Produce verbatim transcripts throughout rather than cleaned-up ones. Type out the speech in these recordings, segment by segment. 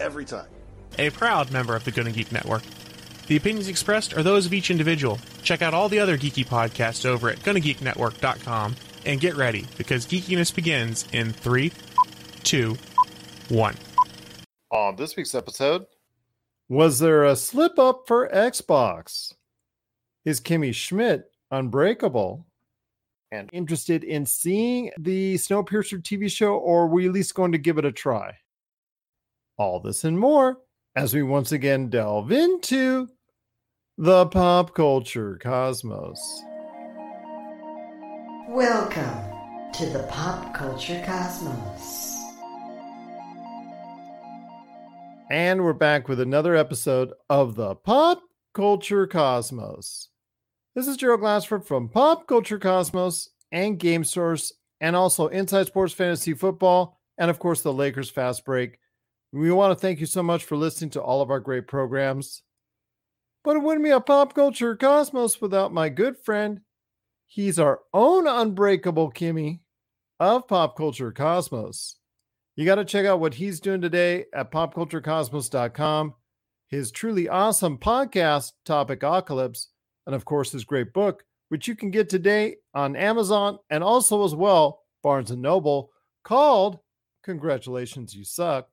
every time. A proud member of the Gunna Geek Network. The opinions expressed are those of each individual. Check out all the other geeky podcasts over at gunna geek network dot com and get ready, because geekiness begins in three, two, one. On this week's episode, was there a slip up for Xbox? Is Kimmy Schmidt unbreakable? And interested in seeing the Snowpiercer T V show, or are we at least going to give it a try? All this and more as we once again delve into the Pop Culture Cosmos. Welcome to the Pop Culture Cosmos. And we're back with another episode of the Pop Culture Cosmos. This is Gerald Glassford from Pop Culture Cosmos and Game Source, and also Inside Sports Fantasy Football, and of course the Lakers Fast Break. We want to thank you so much for listening to all of our great programs. But it wouldn't be a Pop Culture Cosmos without my good friend. He's our own unbreakable Kimmy of Pop Culture Cosmos. You got to check out what he's doing today at pop culture cosmos dot com, his truly awesome podcast, Topicocalypse, and of course his great book, which you can get today on Amazon and also as well Barnes and Noble, called Congratulations, You Suck.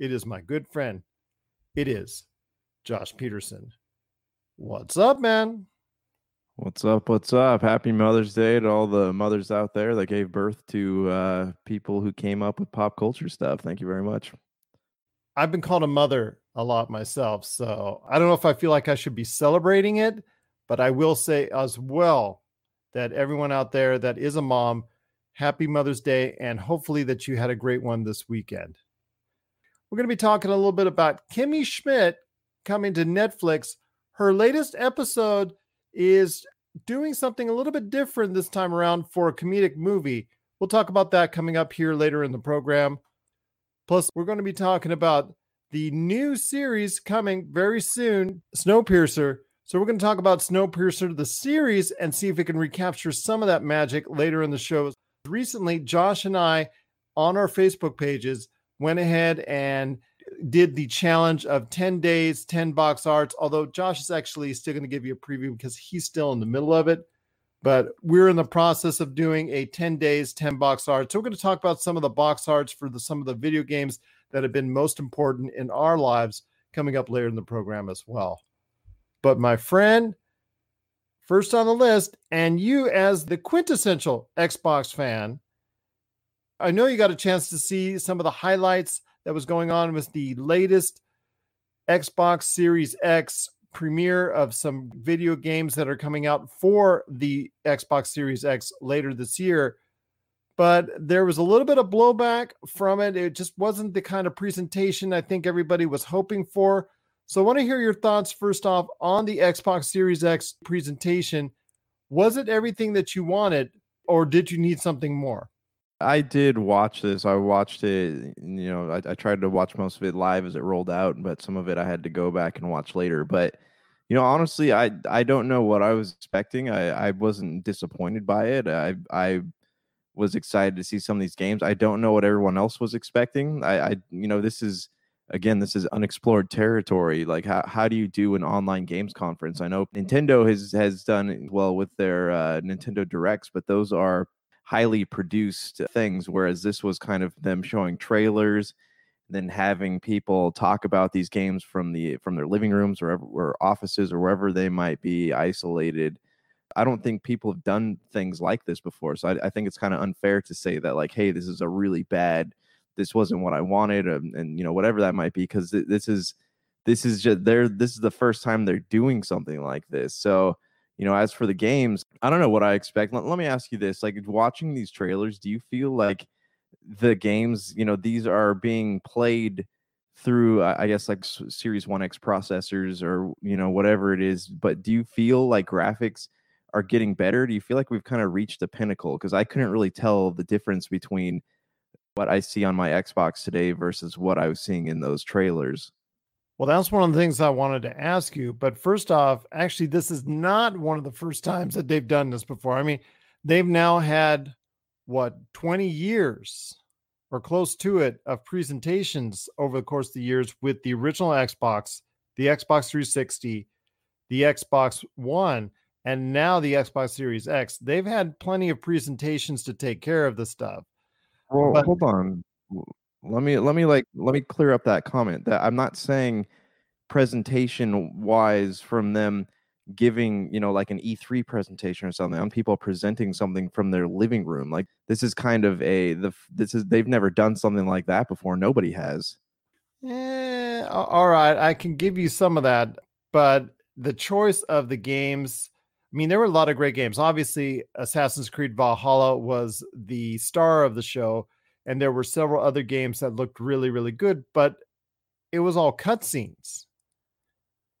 It is my good friend. It is Josh Peterson. What's up, man? What's up? What's up? Happy Mother's Day to all the mothers out there that gave birth to uh, people who came up with pop culture stuff. Thank you very much. I've been called a mother a lot myself, so I don't know if I feel like I should be celebrating it. But I will say as well that everyone out there that is a mom, happy Mother's Day, and hopefully that you had a great one this weekend. We're going to be talking a little bit about Kimmy Schmidt coming to Netflix. Her latest episode is doing something a little bit different this time around for a comedic movie. We'll talk about that coming up here later in the program. Plus, we're going to be talking about the new series coming very soon, Snowpiercer. So we're going to talk about Snowpiercer, the series, and see if it can recapture some of that magic later in the show. Recently, Josh and I, on our Facebook pages, went ahead and did the challenge of ten days, ten box arts, although Josh is actually still going to give you a preview because he's still in the middle of it. But we're in the process of doing a ten days, ten box arts. So we're going to talk about some of the box arts for the, some of the video games that have been most important in our lives coming up later in the program as well. But my friend, first on the list, and you as the quintessential Xbox fan, I know you got a chance to see some of the highlights that was going on with the latest Xbox Series X premiere of some video games that are coming out for the Xbox Series X later this year. But there was a little bit of blowback from it. It just wasn't the kind of presentation I think everybody was hoping for. So I want to hear your thoughts first off on the Xbox Series X presentation. Was it everything that you wanted, or did you need something more? I did watch this. I watched it, you know, I, I tried to watch most of it live as it rolled out, but some of it I had to go back and watch later. But, you know, honestly, I I don't know what I was expecting. I, I wasn't disappointed by it. I I was excited to see some of these games. I don't know what everyone else was expecting. I, I you know, this is... Again, this is unexplored territory. Like, how, how do you do an online games conference? I know Nintendo has, has done well with their uh, Nintendo Directs, but those are highly produced things, whereas this was kind of them showing trailers, then having people talk about these games from the from their living rooms or, or offices or wherever they might be isolated. I don't think people have done things like this before, so I, I think it's kind of unfair to say that, like, hey, this is a really bad... this wasn't what I wanted, and, and you know, whatever that might be, because th- this is this is just they're this is the first time they're doing something like this. So, you know, as for the games, I don't know what I expect. Let, let me ask you this: like, watching these trailers, do you feel like the games, you know, these are being played through, I guess, like Series one X processors or, you know, whatever it is. But do you feel like graphics are getting better? Do you feel like we've kind of reached the pinnacle? Because I couldn't really tell the difference between what I see on my Xbox today versus what I was seeing in those trailers. Well, that's one of the things I wanted to ask you. But first off, actually, this is not one of the first times that they've done this before. I mean, they've now had, what, twenty years or close to it of presentations over the course of the years with the original Xbox, the Xbox three sixty, the Xbox One, and now the Xbox Series X. They've had plenty of presentations to take care of this stuff. Well, but- hold on. Let me let me like let me clear up that comment. That I'm not saying presentation wise from them giving, you know, like an E three presentation or something, on people presenting something from their living room. Like this is kind of a the this is they've never done something like that before. Nobody has. Eh, all right, I can give you some of that, but the choice of the games. I mean, there were a lot of great games. Obviously, Assassin's Creed Valhalla was the star of the show. And there were several other games that looked really, really good, but it was all cutscenes.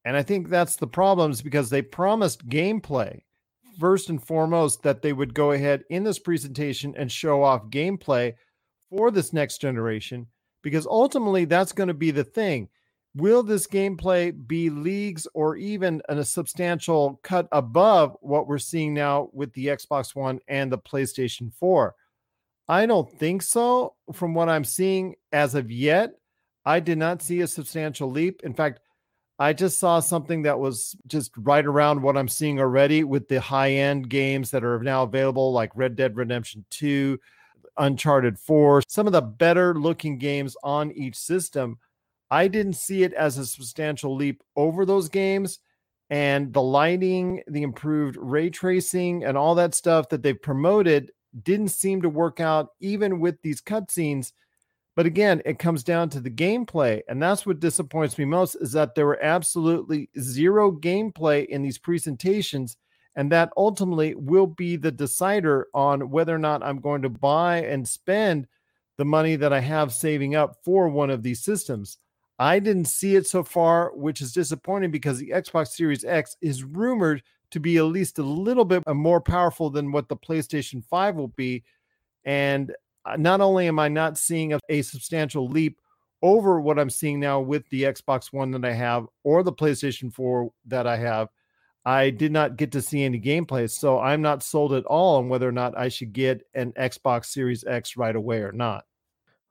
And I think that's the problem, is because they promised gameplay first and foremost, that they would go ahead in this presentation and show off gameplay for this next generation, because ultimately that's going to be the thing. Will this gameplay be leagues or even a substantial cut above what we're seeing now with the Xbox One and the PlayStation four? I don't think so. From what I'm seeing as of yet, I did not see a substantial leap. In fact, I just saw something that was just right around what I'm seeing already with the high-end games that are now available, like Red Dead Redemption two, Uncharted four, some of the better-looking games on each system. I didn't see it as a substantial leap over those games. And the lighting, the improved ray tracing, and all that stuff that they've promoted didn't seem to work out even with these cutscenes. But again, it comes down to the gameplay. And that's what disappoints me most, is that there were absolutely zero gameplay in these presentations. And that ultimately will be the decider on whether or not I'm going to buy and spend the money that I have saving up for one of these systems. I didn't see it so far, which is disappointing, because the Xbox Series X is rumored to be at least a little bit more powerful than what the PlayStation five will be. And not only am I not seeing a, a substantial leap over what I'm seeing now with the Xbox One that I have or the PlayStation four that I have, I did not get to see any gameplay. So I'm not sold at all on whether or not I should get an Xbox Series X right away or not.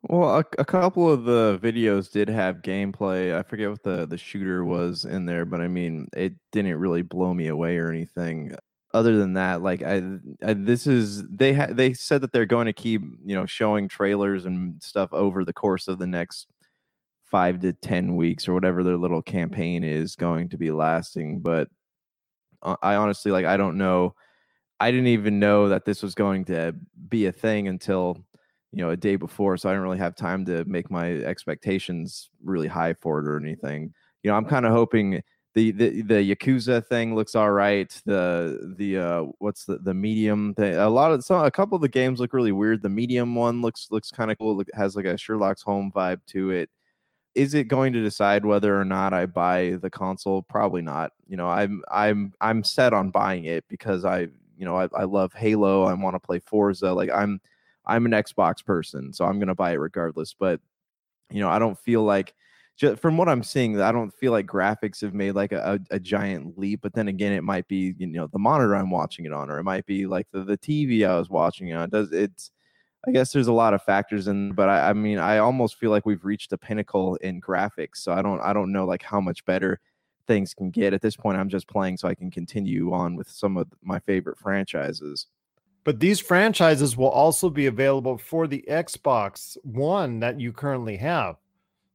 Well, a, a couple of the videos did have gameplay. I forget what the, the shooter was in there, but I mean, it didn't really blow me away or anything. Other than that, like I, I this is they ha- they said that they're going to keep, you know, showing trailers and stuff over the course of the next five to ten weeks or whatever their little campaign is going to be lasting. But I honestly, like, I don't know. I didn't even know that this was going to be a thing until, you know, a day before, so I don't really have time to make my expectations really high for it or anything. You know, I'm kind of hoping the, the the Yakuza thing looks all right. The the uh, what's the the Medium thing? A lot of some a couple of the games look really weird. The Medium one looks looks kind of cool. It has like a Sherlock's Holmes vibe to it. Is it going to decide whether or not I buy the console? Probably not. You know, I'm I'm I'm set on buying it because I you know I I love Halo. I want to play Forza. Like I'm. I'm an Xbox person, so I'm going to buy it regardless. But, you know, I don't feel like, just from what I'm seeing, I don't feel like graphics have made like a, a, a giant leap. But then again, it might be, you know, the monitor I'm watching it on, or it might be like the, the T V I was watching it on. It does, it's, I guess there's a lot of factors in, but I, I mean, I almost feel like we've reached a pinnacle in graphics. So I don't, I don't know like how much better things can get at this point. I'm just playing so I can continue on with some of my favorite franchises. But these franchises will also be available for the Xbox One that you currently have.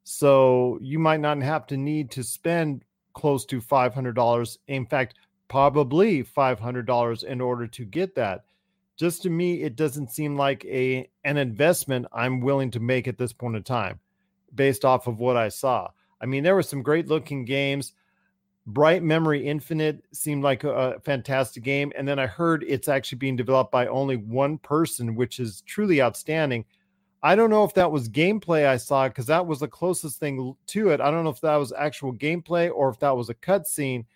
So you might not have to need to spend close to five hundred dollars. In fact, probably five hundred dollars in order to get that. Just to me, it doesn't seem like a an investment I'm willing to make at this point in time based off of what I saw. I mean, there were some great looking games. Bright Memory Infinite seemed like a, a fantastic game. And then I heard it's actually being developed by only one person, which is truly outstanding. I don't know if that was gameplay I saw, because that was the closest thing to it. I don't know if that was actual gameplay or if that was a cutscene.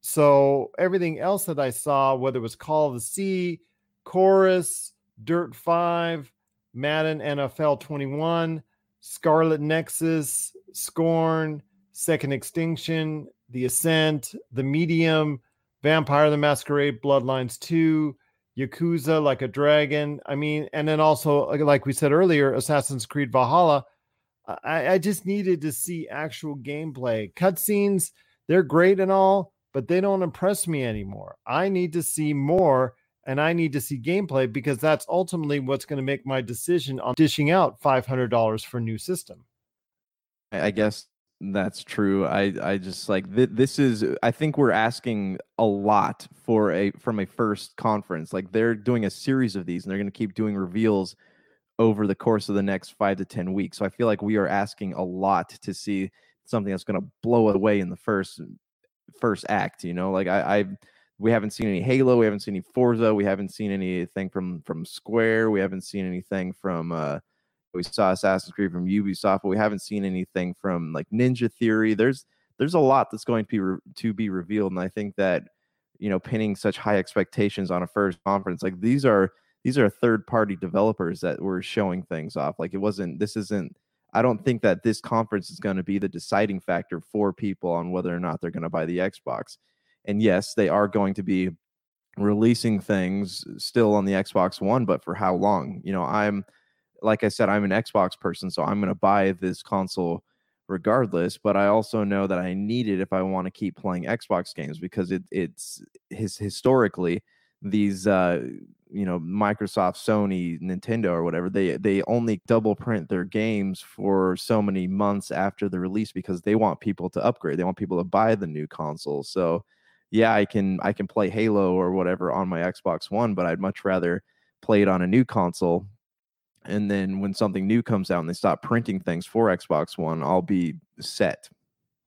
So everything else that I saw, whether it was Call of the Sea, Chorus, Dirt five, Madden N F L twenty-one, Scarlet Nexus, Scorn, Second Extinction, The Ascent, The Medium, Vampire the Masquerade, Bloodlines two, Yakuza, Like a Dragon. I mean, and then also, like we said earlier, Assassin's Creed Valhalla. I, I just needed to see actual gameplay. Cutscenes, they're great and all, but they don't impress me anymore. I need to see more, and I need to see gameplay, because that's ultimately what's going to make my decision on dishing out five hundred dollars for a new system. I guess that's true. I, I just like th- this is, I think we're asking a lot for a from a first conference. Like, they're doing a series of these, and they're going to keep doing reveals over the course of the next five to ten weeks. So I feel like we are asking a lot to see something that's going to blow away in the first first act, you know? Like I, I we haven't seen any Halo, we haven't seen any Forza, we haven't seen anything from from Square, we haven't seen anything from uh we saw Assassin's Creed from Ubisoft, but we haven't seen anything from like Ninja Theory. There's there's a lot that's going to be re- to be revealed, and I think that, you know, pinning such high expectations on a first conference, like these are these are third party developers that were showing things off. Like, it wasn't this isn't I don't think that this conference is going to be the deciding factor for people on whether or not they're going to buy the Xbox. And yes, they are going to be releasing things still on the Xbox One, but for how long? You know, I'm, like I said, I'm an Xbox person, so I'm going to buy this console regardless, but I also know that I need it if I want to keep playing Xbox games, because it it's his, historically these, uh, you know, Microsoft, Sony, Nintendo, or whatever, they they only double print their games for so many months after the release, because they want people to upgrade. They want people to buy the new console. So yeah, I can I can play Halo or whatever on my Xbox One, but I'd much rather play it on a new console. And then when something new comes out and they stop printing things for Xbox One, I'll be set.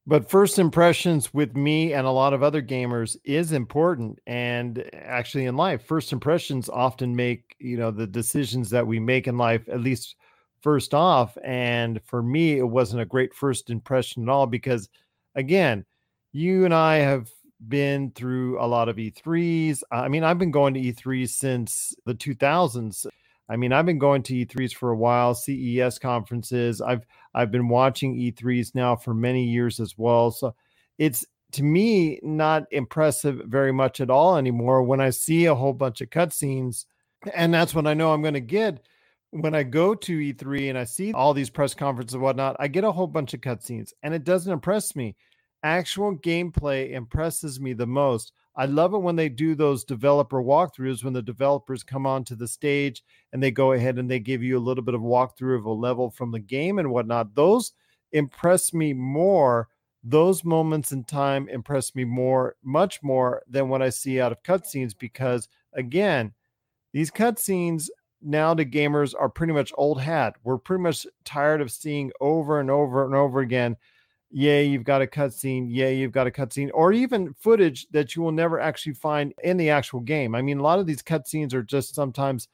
But first impressions with me and a lot of other gamers is important. And actually in life, first impressions often make, you know, the decisions that we make in life, at least first off. And for me, it wasn't a great first impression at all, because again, you and I have been through a lot of E threes. I mean, I've been going to E threes since the two thousands. I mean, I've been going to E threes for a while, C E S conferences. I've I've been watching E threes now for many years as well. So it's, to me, not impressive very much at all anymore when I see a whole bunch of cutscenes. And that's what I know I'm going to get when I go to E three and I see all these press conferences and whatnot. I get a whole bunch of cutscenes, and it doesn't impress me. Actual gameplay impresses me the most. I love it when they do those developer walkthroughs, when the developers come onto the stage and they go ahead and they give you a little bit of walkthrough of a level from the game and whatnot. Those impress me more. Those moments in time impress me more, much more than what I see out of cutscenes, because again, these cutscenes now to gamers are pretty much old hat. We're pretty much tired of seeing over and over and over again, yeah, you've got a cutscene. Yeah, you've got a cutscene, or even footage that you will never actually find in the actual game. I mean, a lot of these cutscenes are just sometimes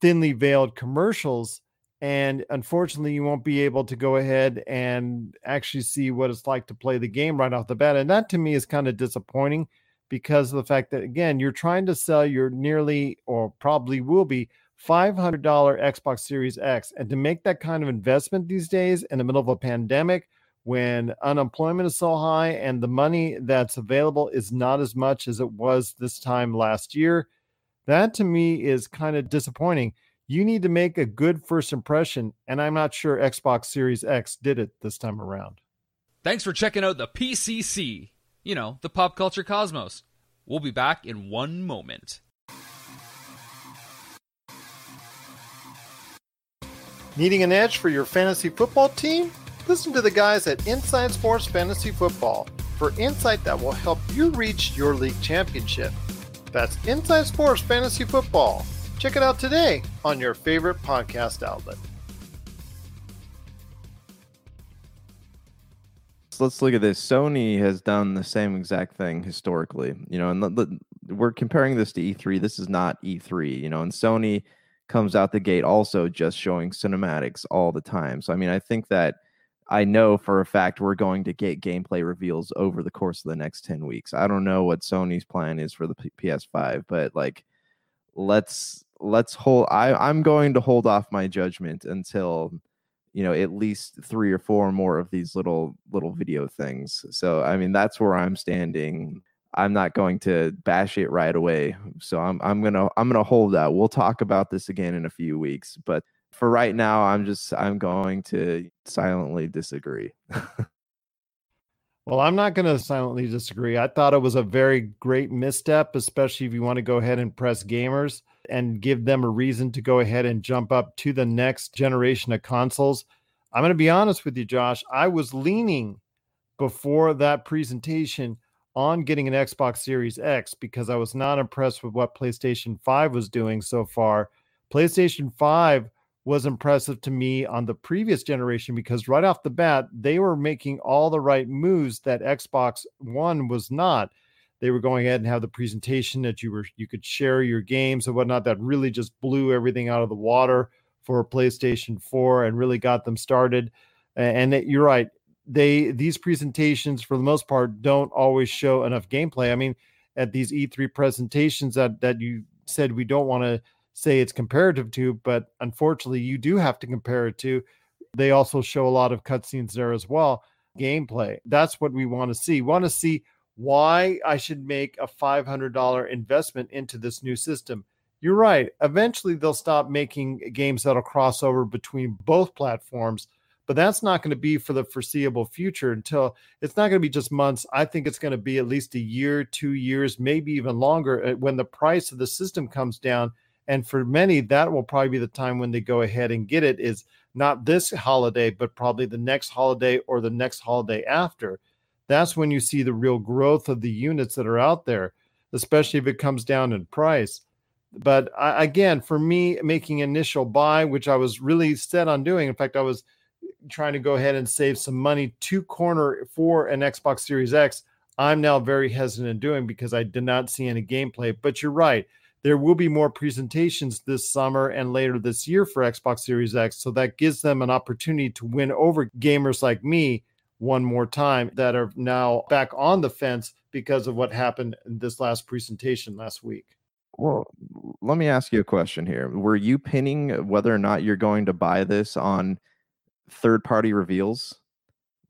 thinly veiled commercials, and unfortunately, you won't be able to go ahead and actually see what it's like to play the game right off the bat. And that to me is kind of disappointing, because of the fact that, again, you're trying to sell your nearly, or probably will be, five hundred dollars Xbox Series X. And to make that kind of investment these days in the middle of a pandemic, when unemployment is so high and the money that's available is not as much as it was this time last year, that to me is kind of disappointing. You need to make a good first impression, and I'm not sure Xbox Series X did it this time around. Thanks for checking out the P C C, you know, the Pop Culture Cosmos. We'll be back in one moment. Needing an edge for your fantasy football team? Listen to the guys at Inside Sports Fantasy Football for insight that will help you reach your league championship. That's Inside Sports Fantasy Football. Check it out today on your favorite podcast outlet. Let's look at this. Sony has done the same exact thing historically, you know, and we're comparing this to E three. This is not E three, you know, and Sony comes out the gate also just showing cinematics all the time. So, I mean, I think that I know for a fact we're going to get gameplay reveals over the course of the next ten weeks. I don't know what Sony's plan is for the P S five, but like, let's let's hold. I, I'm going to hold off my judgment until, you know, at least three or four more of these little little video things. So, I mean, that's where I'm standing. I'm not going to bash it right away. So I'm I'm gonna I'm gonna hold out. We'll talk about this again in a few weeks, but for right now, I'm just I'm going to silently disagree. Well, I'm not going to silently disagree. I thought it was a very great misstep, especially if you want to go ahead and press gamers and give them a reason to go ahead and jump up to the next generation of consoles. I'm going to be honest with you, Josh. I was leaning before that presentation on getting an Xbox Series X because I was not impressed with what PlayStation five was doing so far. PlayStation five was impressive to me on the previous generation because right off the bat, they were making all the right moves that Xbox One was not. They were going ahead and have the presentation that you were you could share your games and whatnot. That really just blew everything out of the water for PlayStation four and really got them started. And that, you're right, they these presentations for the most part don't always show enough gameplay. I mean, at these E three presentations that that you said we don't want to say it's comparative to, but unfortunately you do have to compare it to. They also show a lot of cutscenes there as well. Gameplay. That's what we want to see. We want to see why I should make a five hundred dollars investment into this new system. You're right. Eventually they'll stop making games that'll cross over between both platforms, but that's not going to be for the foreseeable future until it's not going to be just months. I think it's going to be at least a year, two years, maybe even longer when the price of the system comes down. And for many, that will probably be the time when they go ahead and get it, is not this holiday, but probably the next holiday or the next holiday after. That's when you see the real growth of the units that are out there, especially if it comes down in price. But I, again, for me, making initial buy, which I was really set on doing. In fact, I was trying to go ahead and save some money to corner for an Xbox Series X. I'm now very hesitant in doing because I did not see any gameplay. But you're right. There will be more presentations this summer and later this year for Xbox Series X. So that gives them an opportunity to win over gamers like me one more time that are now back on the fence because of what happened in this last presentation last week. Well, let me ask you a question here. Were you pinning whether or not you're going to buy this on third-party reveals?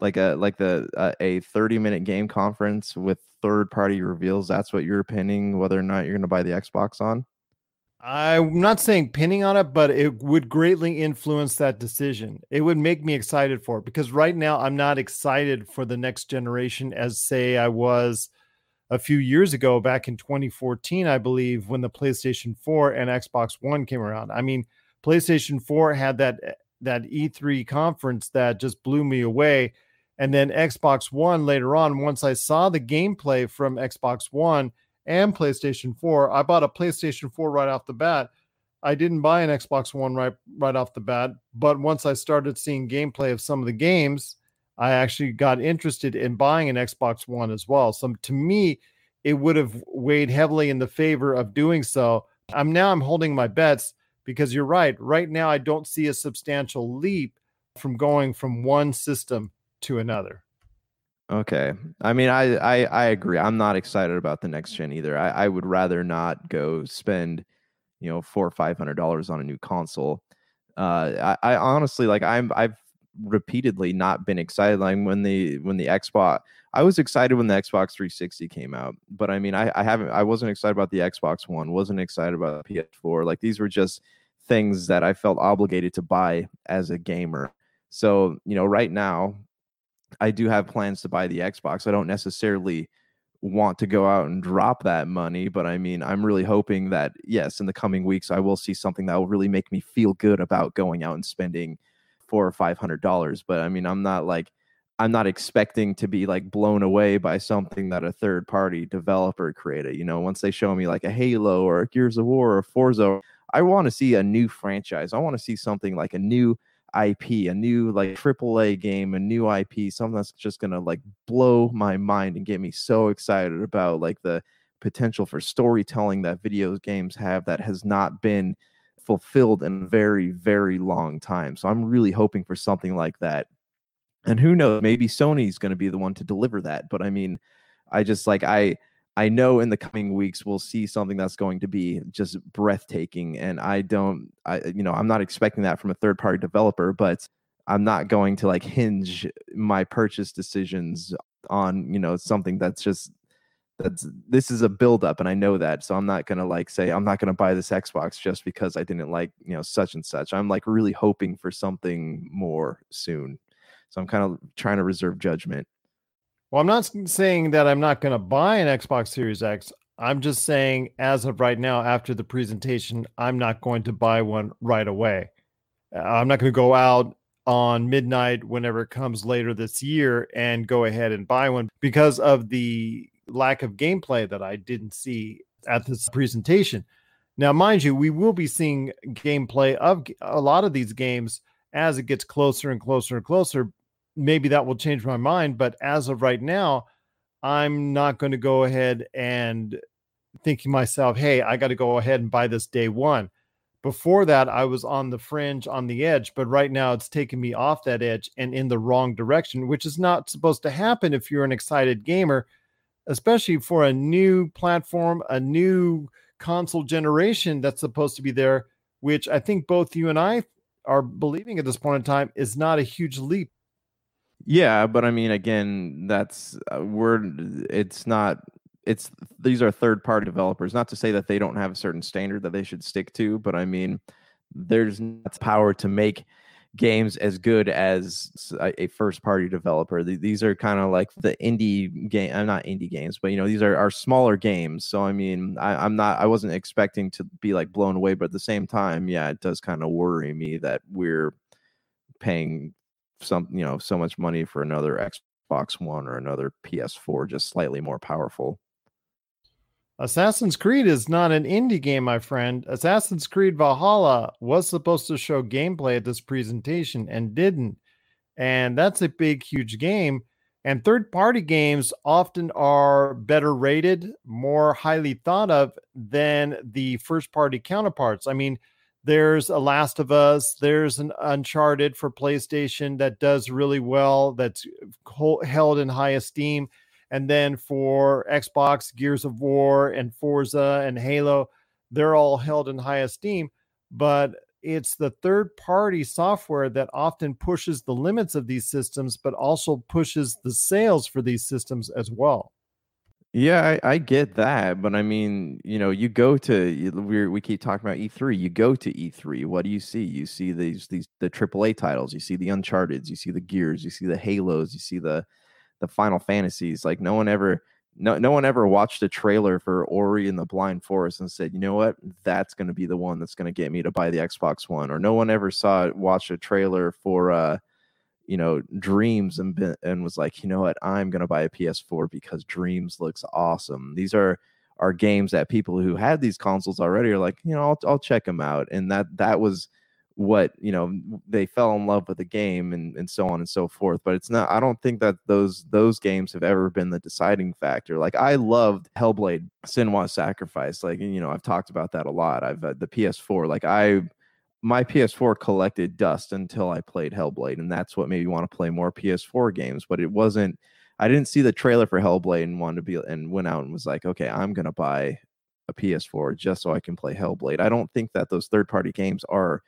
Like a like the uh, a thirty minute game conference with third party reveals. That's what you're pinning whether or not you're going to buy the Xbox on. I'm not saying pinning on it, but it would greatly influence that decision. It would make me excited for it because right now I'm not excited for the next generation as say I was a few years ago back in twenty fourteen, I believe, when the PlayStation four and Xbox One came around. I mean, PlayStation four had that that E three conference that just blew me away. And then Xbox One later on, once I saw the gameplay from Xbox One and PlayStation four, I bought a PlayStation four right off the bat. I didn't buy an Xbox One right, right off the bat. But once I started seeing gameplay of some of the games, I actually got interested in buying an Xbox One as well. So to me, it would have weighed heavily in the favor of doing so. I'm now I'm holding my bets because you're right. Right now, I don't see a substantial leap from going from one system to another. Okay. I mean, I, I, I agree. I'm not excited about the next gen either. I, I would rather not go spend, you know, four or five hundred dollars on a new console. Uh, I, I honestly, like I'm, I've repeatedly not been excited. Like when the, when the Xbox, I was excited when the Xbox three sixty came out, but I mean, I, I haven't, I wasn't excited about the Xbox One, wasn't excited about the P S four. Like these were just things that I felt obligated to buy as a gamer. So, you know, right now, I do have plans to buy the Xbox. I don't necessarily want to go out and drop that money, but I mean, I'm really hoping that, yes, in the coming weeks, I will see something that will really make me feel good about going out and spending four or five hundred dollars. But I mean, I'm not like, I'm not expecting to be like blown away by something that a third party developer created. You know, once they show me like a Halo or a Gears of War or a Forza, I want to see a new franchise. I want to see something like a new I P, a new like triple A game, a new I P, something that's just gonna like blow my mind and get me so excited about like the potential for storytelling that video games have that has not been fulfilled in a very, very long time. So I'm really hoping for something like that. And who knows, maybe Sony's going to be the one to deliver that. But I mean, I just like, I, I know in the coming weeks, we'll see something that's going to be just breathtaking. And I don't, I, you know, I'm not expecting that from a third party developer, but I'm not going to like hinge my purchase decisions on, you know, something that's just, that's, this is a buildup, and I know that. So I'm not going to like say, I'm not going to buy this Xbox just because I didn't like, you know, such and such. I'm like really hoping for something more soon. So I'm kind of trying to reserve judgment. Well, I'm not saying that I'm not going to buy an Xbox Series X. I'm just saying as of right now, after the presentation, I'm not going to buy one right away. I'm not going to go out on midnight whenever it comes later this year and go ahead and buy one because of the lack of gameplay that I didn't see at this presentation. Now, mind you, we will be seeing gameplay of a lot of these games as it gets closer and closer and closer. Maybe that will change my mind, but as of right now, I'm not going to go ahead and think to myself, hey, I got to go ahead and buy this day one. Before that, I was on the fringe, on the edge, but right now it's taken me off that edge and in the wrong direction, which is not supposed to happen if you're an excited gamer, especially for a new platform, a new console generation that's supposed to be there, which I think both you and I are believing at this point in time is not a huge leap. Yeah, but I mean, again, that's uh, we're it's not it's these are third party developers, not to say that they don't have a certain standard that they should stick to. But I mean, there's not power to make games as good as a, a first party developer. These are kind of like the indie game. I'm not indie games, but, you know, these are, are smaller games. So, I mean, I, I'm not I wasn't expecting to be like blown away. But at the same time, yeah, it does kind of worry me that we're paying some you know so much money for another Xbox One or another P S four, just slightly more powerful. Assassin's Creed is not an indie game, my friend. Assassin's Creed Valhalla was supposed to show gameplay at this presentation and didn't, and that's a big, huge game. And third-party games often are better rated, more highly thought of than the first-party counterparts. I mean, there's a Last of Us, there's an Uncharted for PlayStation that does really well, that's held in high esteem. And then for Xbox, Gears of War and Forza and Halo, they're all held in high esteem. But it's the third-party software that often pushes the limits of these systems, but also pushes the sales for these systems as well. Yeah, I, I get that. But I mean, you know, you go to, we're, we keep talking about E three. You go to E three. What do you see? You see these, these, the triple A titles. You see the Uncharteds. You see the Gears. You see the Halos. You see the, the Final Fantasies. Like no one ever, no, no one ever watched a trailer for Ori and the Blind Forest and said, you know what, that's going to be the one that's going to get me to buy the Xbox One. Or no one ever saw, watched a trailer for, uh, you know, Dreams and and was like, you know what, I'm going to buy a P S four because Dreams looks awesome. These are, are games that people who had these consoles already are like, you know, I'll, I'll check them out. And that, that was what, you know, they fell in love with the game and, and so on and so forth. But it's not, I don't think that those, those games have ever been the deciding factor. Like I loved Hellblade, Senua's Sacrifice. Like, you know, I've talked about that a lot. I've uh, the P S four, like I, my P S four collected dust until I played Hellblade, and that's what made me want to play more P S four games. But it wasn't, I didn't see the trailer for Hellblade and wanted to be, and went out and was like, okay, I'm going to buy a P S four just so I can play Hellblade. I don't think that those third-party games are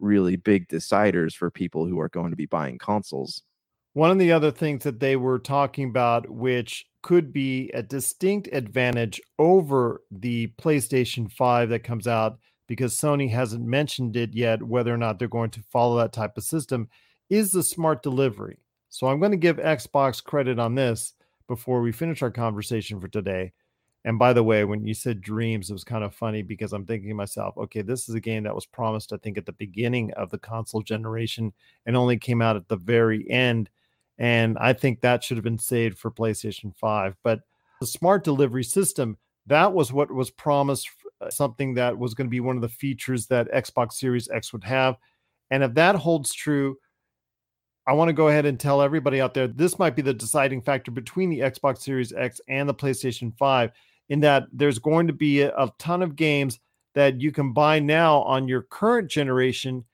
really big deciders for people who are going to be buying consoles. One of the other things that they were talking about, which could be a distinct advantage over the PlayStation five that comes out, because Sony hasn't mentioned it yet, whether or not they're going to follow that type of system, is the smart delivery. So I'm going to give Xbox credit on this before we finish our conversation for today. And by the way, when you said Dreams, it was kind of funny because I'm thinking to myself, okay, this is a game that was promised, I think, at the beginning of the console generation and only came out at the very end. And I think that should have been saved for PlayStation five. But the smart delivery system, that was what was promised, something that was going to be one of the features that Xbox Series X would have. And if that holds true, I want to go ahead and tell everybody out there, this might be the deciding factor between the Xbox Series X and the PlayStation five, in that there's going to be a, a ton of games that you can buy now on your current generation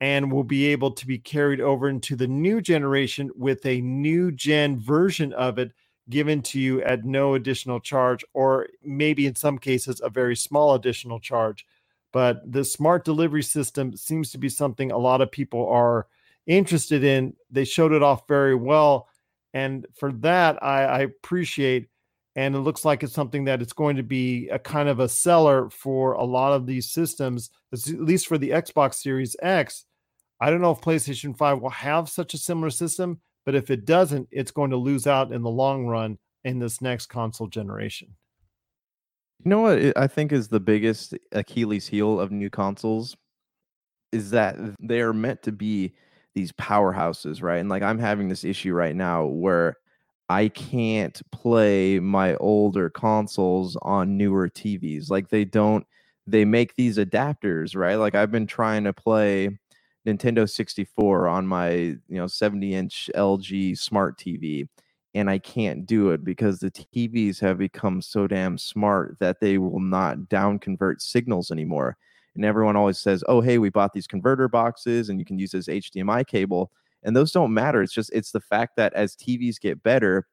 and will be able to be carried over into the new generation with a new gen version of it given to you at no additional charge, or maybe in some cases a very small additional charge. But the smart delivery system seems to be something a lot of people are interested in. They showed it off very well, and for that I, I appreciate. And it looks like it's something that it's going to be a kind of a seller for a lot of these systems, at least for the Xbox Series X. I don't know if PlayStation five will have such a similar system, but if it doesn't, it's going to lose out in the long run in this next console generation. You know what I think is the biggest Achilles heel of new consoles is that they are meant to be these powerhouses, right? And like I'm having this issue right now where I can't play my older consoles on newer T Vs. Like they don't, they make these adapters, right? Like I've been trying to play Nintendo sixty-four on my, you know, seventy inch L G smart T V, and I can't do it because the T Vs have become so damn smart that they will not down convert signals anymore. And everyone always says, oh, hey, we bought these converter boxes and you can use this H D M I cable. And those don't matter. It's just, it's the fact that as T Vs get better,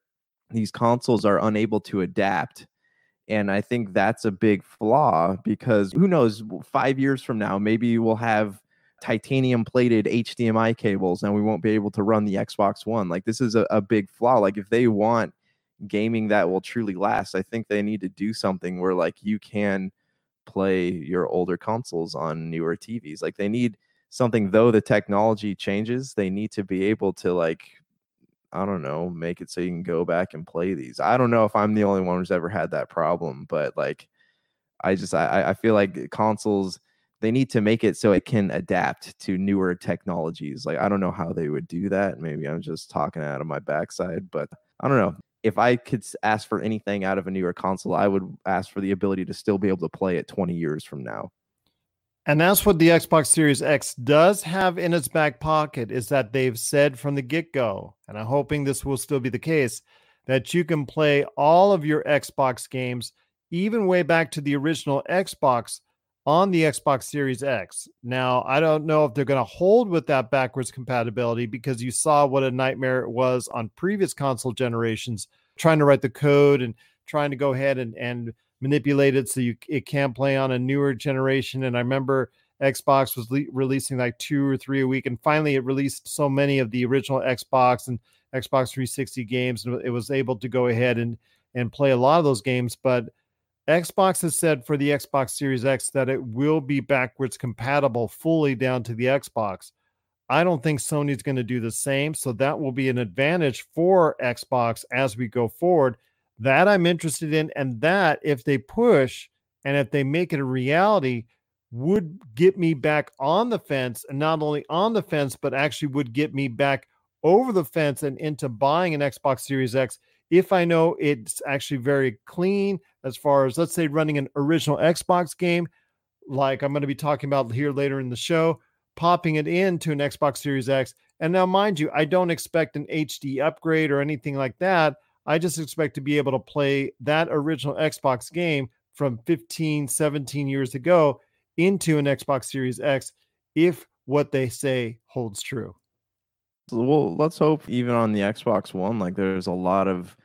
these consoles are unable to adapt. And I think that's a big flaw because who knows, five years from now, maybe we'll have titanium plated H D M I cables and we won't be able to run the Xbox One. Like this is a, a big flaw. Like if they want gaming that will truly last, I think they need to do something where like you can play your older consoles on newer T Vs. Like they need something, though the technology changes, they need to be able to, like, I don't know, make it so you can go back and play these. I don't know if I'm the only one who's ever had that problem, but like I just I, I feel like consoles, they need to make it so it can adapt to newer technologies. Like I don't know how they would do that. Maybe I'm just talking out of my backside, but I don't know. If I could ask for anything out of a newer console, I would ask for the ability to still be able to play it twenty years from now. And that's what the Xbox Series X does have in its back pocket, is that they've said from the get-go, and I'm hoping this will still be the case, that you can play all of your Xbox games, even way back to the original Xbox, on the Xbox Series X. Now, I don't know if they're going to hold with that backwards compatibility because you saw what a nightmare it was on previous console generations, trying to write the code and trying to go ahead and... and manipulated so you it can play on a newer generation. And I remember Xbox was le- releasing like two or three a week, and finally it released so many of the original Xbox and Xbox three sixty games, and it was able to go ahead and and play a lot of those games. But Xbox has said for the Xbox Series X that it will be backwards compatible fully down to the Xbox. I don't think Sony's going to do the same, so that will be an advantage for Xbox as we go forward. That I'm interested in, and that if they push and if they make it a reality, would get me back on the fence, and not only on the fence, but actually would get me back over the fence and into buying an Xbox Series X if I know it's actually very clean as far as, let's say, running an original Xbox game, like I'm going to be talking about here later in the show, popping it into an Xbox Series X. And now, mind you, I don't expect an H D upgrade or anything like that. I just expect to be able to play that original Xbox game from fifteen, seventeen years ago into an Xbox Series X if what they say holds true. Well, let's hope even on the Xbox One, like there's a lot of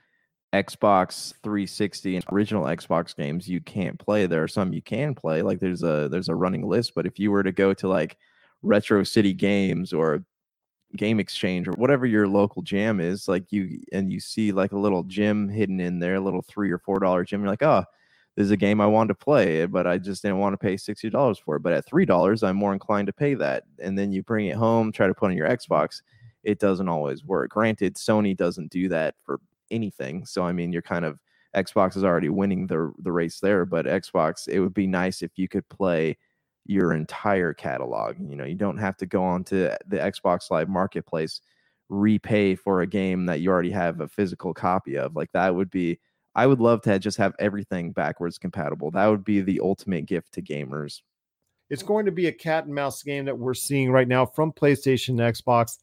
Xbox three sixty and original Xbox games you can't play. There are some you can play, like there's a there's a running list, but if you were to go to like Retro City Games or Game Exchange or whatever your local jam is, like you and you see like a little gym hidden in there, a little three or four dollar gym, you're like, oh, this is a game I wanted to play, but I just didn't want to pay sixty dollars for it. But at three dollars, I'm more inclined to pay that. And then you bring it home, try to put on your Xbox. It doesn't always work. Granted, Sony doesn't do that for anything. So I mean, you're kind of Xbox is already winning the the race there, but Xbox, it would be nice if you could play your entire catalog. You know, you don't have to go on to the Xbox Live Marketplace, repay for a game that you already have a physical copy of. Like that would be, I would love to just have everything backwards compatible. That would be the ultimate gift to gamers. It's going to be a cat and mouse game that we're seeing right now from PlayStation to Xbox.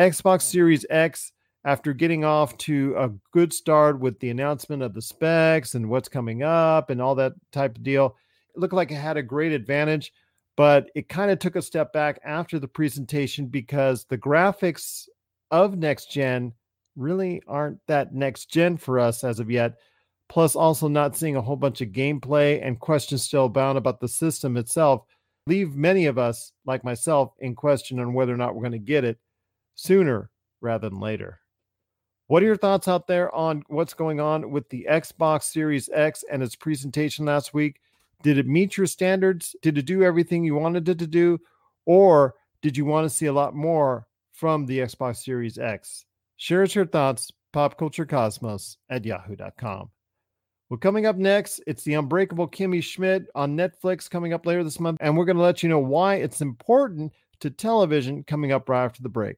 Xbox Series X, after getting off to a good start with the announcement of the specs and what's coming up and all that type of deal, looked like it had a great advantage, but it kind of took a step back after the presentation because the graphics of next gen really aren't that next gen for us as of yet. Plus, also not seeing a whole bunch of gameplay and questions still abound about the system itself leave many of us, like myself, in question on whether or not we're going to get it sooner rather than later. What are your thoughts out there on what's going on with the Xbox Series X and its presentation last week? Did it meet your standards? Did it do everything you wanted it to do? Or did you want to see a lot more from the Xbox Series X? Share us your thoughts, popculturecosmos at yahoo dot com. Well, coming up next, it's The Unbreakable Kimmy Schmidt on Netflix coming up later this month, and we're going to let you know why it's important to television coming up right after the break.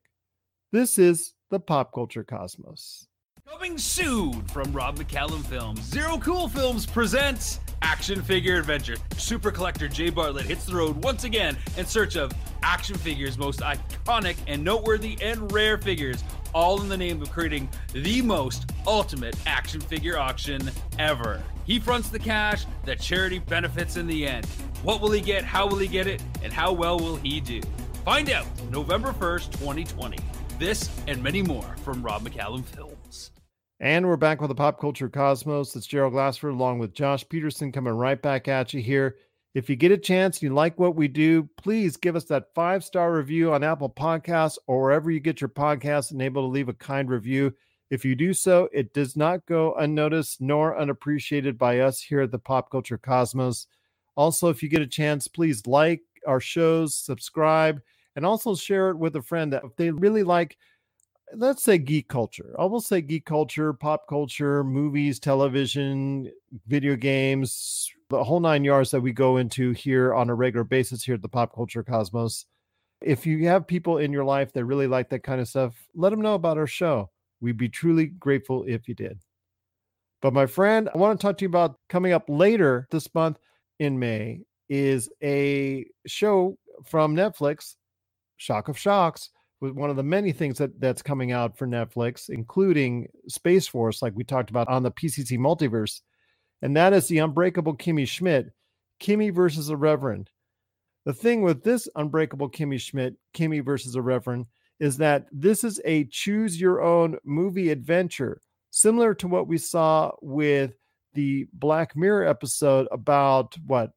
This is the Pop Culture Cosmos. Coming soon from Rob McCallum Films, Zero Cool Films presents Action Figure Adventure. Super collector Jay Bartlett hits the road once again in search of action figures, most iconic and noteworthy and rare figures, all in the name of creating the most ultimate action figure auction ever. He fronts the cash, the charity benefits in the end. What will he get, how will he get it, and how well will he do? Find out November first, twenty twenty. This and many more from Rob McCallum Films. And we're back with the Pop Culture Cosmos. It's Gerald Glassford along with Josh Peterson coming right back at you here. If you get a chance, you like what we do, please give us that five-star review on Apple Podcasts or wherever you get your podcasts and able to leave a kind review. If you do so, it does not go unnoticed nor unappreciated by us here at the Pop Culture Cosmos. Also, if you get a chance, please like our shows, subscribe, and also share it with a friend that if they really like, let's say geek culture. I will say geek culture, pop culture, movies, television, video games, the whole nine yards that we go into here on a regular basis here at the Pop Culture Cosmos. If you have people in your life that really like that kind of stuff, let them know about our show. We'd be truly grateful if you did. But my friend, I want to talk to you about coming up later this month in May is a show from Netflix, Shock of Shocks, with one of the many things that that's coming out for Netflix, including Space Force, like we talked about on the P C C Multiverse. And that is The Unbreakable Kimmy Schmidt, Kimmy versus the Reverend. The thing with this Unbreakable Kimmy Schmidt, Kimmy versus the Reverend, is that this is a choose your own movie adventure, similar to what we saw with the Black Mirror episode about what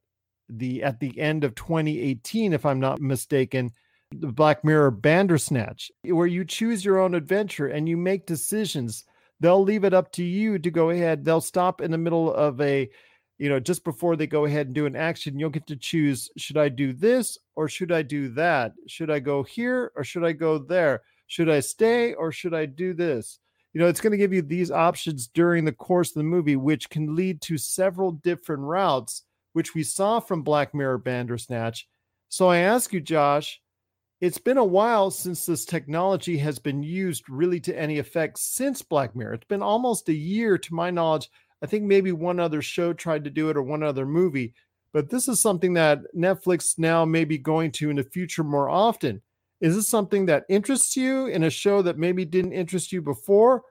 the, at the end of twenty eighteen, if I'm not mistaken, the Black Mirror Bandersnatch, where you choose your own adventure and you make decisions. They'll leave it up to you to go ahead. They'll stop in the middle of a, you know, just before they go ahead and do an action, you'll get to choose, should I do this or should I do that? Should I go here or should I go there? Should I stay or should I do this? You know, it's going to give you these options during the course of the movie, which can lead to several different routes, which we saw from Black Mirror Bandersnatch. So I ask you, Josh, it's been a while since this technology has been used really to any effect since Black Mirror. It's been almost a year to my knowledge. I think maybe one other show tried to do it or one other movie, but this is something that Netflix now may be going to in the future more often. Is this something that interests you in a show that maybe didn't interest you before?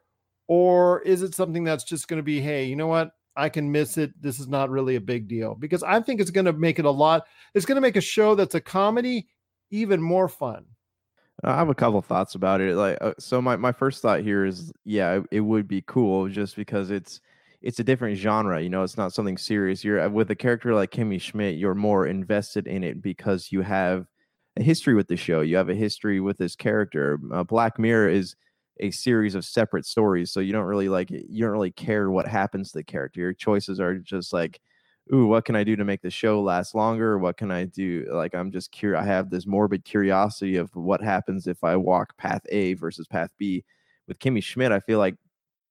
Or is it something that's just going to be, hey, you know what? I can miss it. This is not really a big deal, because I think it's going to make it a lot. It's going to make a show that's a comedy even more fun. I have a couple thoughts about it. Like, uh, so my, my first thought here is, yeah, it, it would be cool just because it's, it's a different genre. You know, it's not something serious. You're with a character like Kimmy Schmidt, you're more invested in it because you have a history with the show. You have a history with this character. Uh, Black Mirror is a series of separate stories. So you don't really like, you don't really care what happens to the character. Your choices are just like, ooh, what can I do to make the show last longer? What can I do? Like, I'm just curious. I have this morbid curiosity of what happens if I walk path A versus path B. With Kimmy Schmidt, I feel like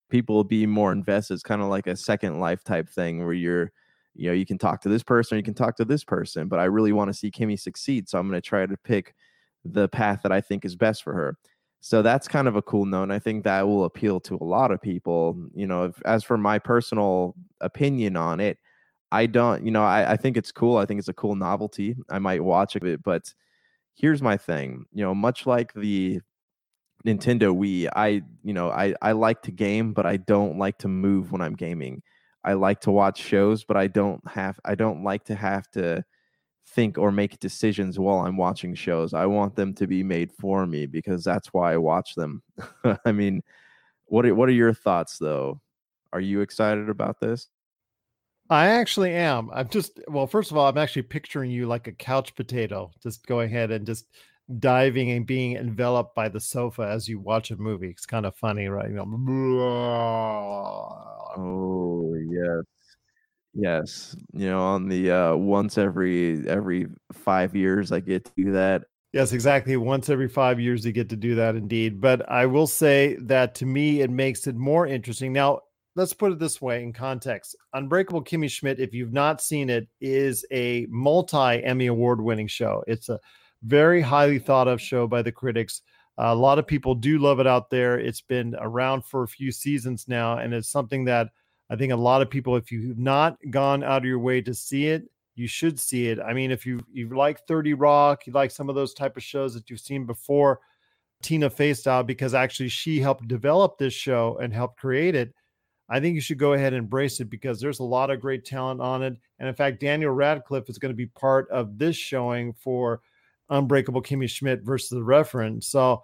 people will be more invested. It's kind of like a Second Life type thing where you're, you know, you can talk to this person, or you can talk to this person, but I really want to see Kimmy succeed. So I'm going to try to pick the path that I think is best for her. So that's kind of a cool note, and I think that will appeal to a lot of people. You know, if, as for my personal opinion on it, I don't, you know, I, I think it's cool. I think it's a cool novelty. I might watch it, but here's my thing. You know, much like the Nintendo Wii, I, you know, I, I like to game, but I don't like to move when I'm gaming. I like to watch shows, but I don't have I don't like to have to think or make decisions while I'm watching shows. I want them to be made for me because that's why I watch them. I mean, what are, what are your thoughts though? Are you excited about this? I actually am. I'm just, well, first of all, I'm actually picturing you like a couch potato, just go ahead and just diving and being enveloped by the sofa as you watch a movie. It's kind of funny, right? You know, oh yes, yes. You know, on the uh, once every every five years, I get to do that. Yes, exactly. Once every five years, you get to do that, indeed. But I will say that to me, it makes it more interesting. Now, let's put it this way in context. Unbreakable Kimmy Schmidt, if you've not seen it, is a multi-Emmy award-winning show. It's a very highly thought of show by the critics. Uh, a lot of people do love it out there. It's been around for a few seasons now, and it's something that I think a lot of people, if you've not gone out of your way to see it, you should see it. I mean, if you you like thirty Rock, you like some of those type of shows that you've seen before, Tina Fey style, because actually she helped develop this show and helped create it, I think you should go ahead and embrace it because there's a lot of great talent on it. And in fact, Daniel Radcliffe is going to be part of this showing for Unbreakable Kimmy Schmidt versus The Referent. So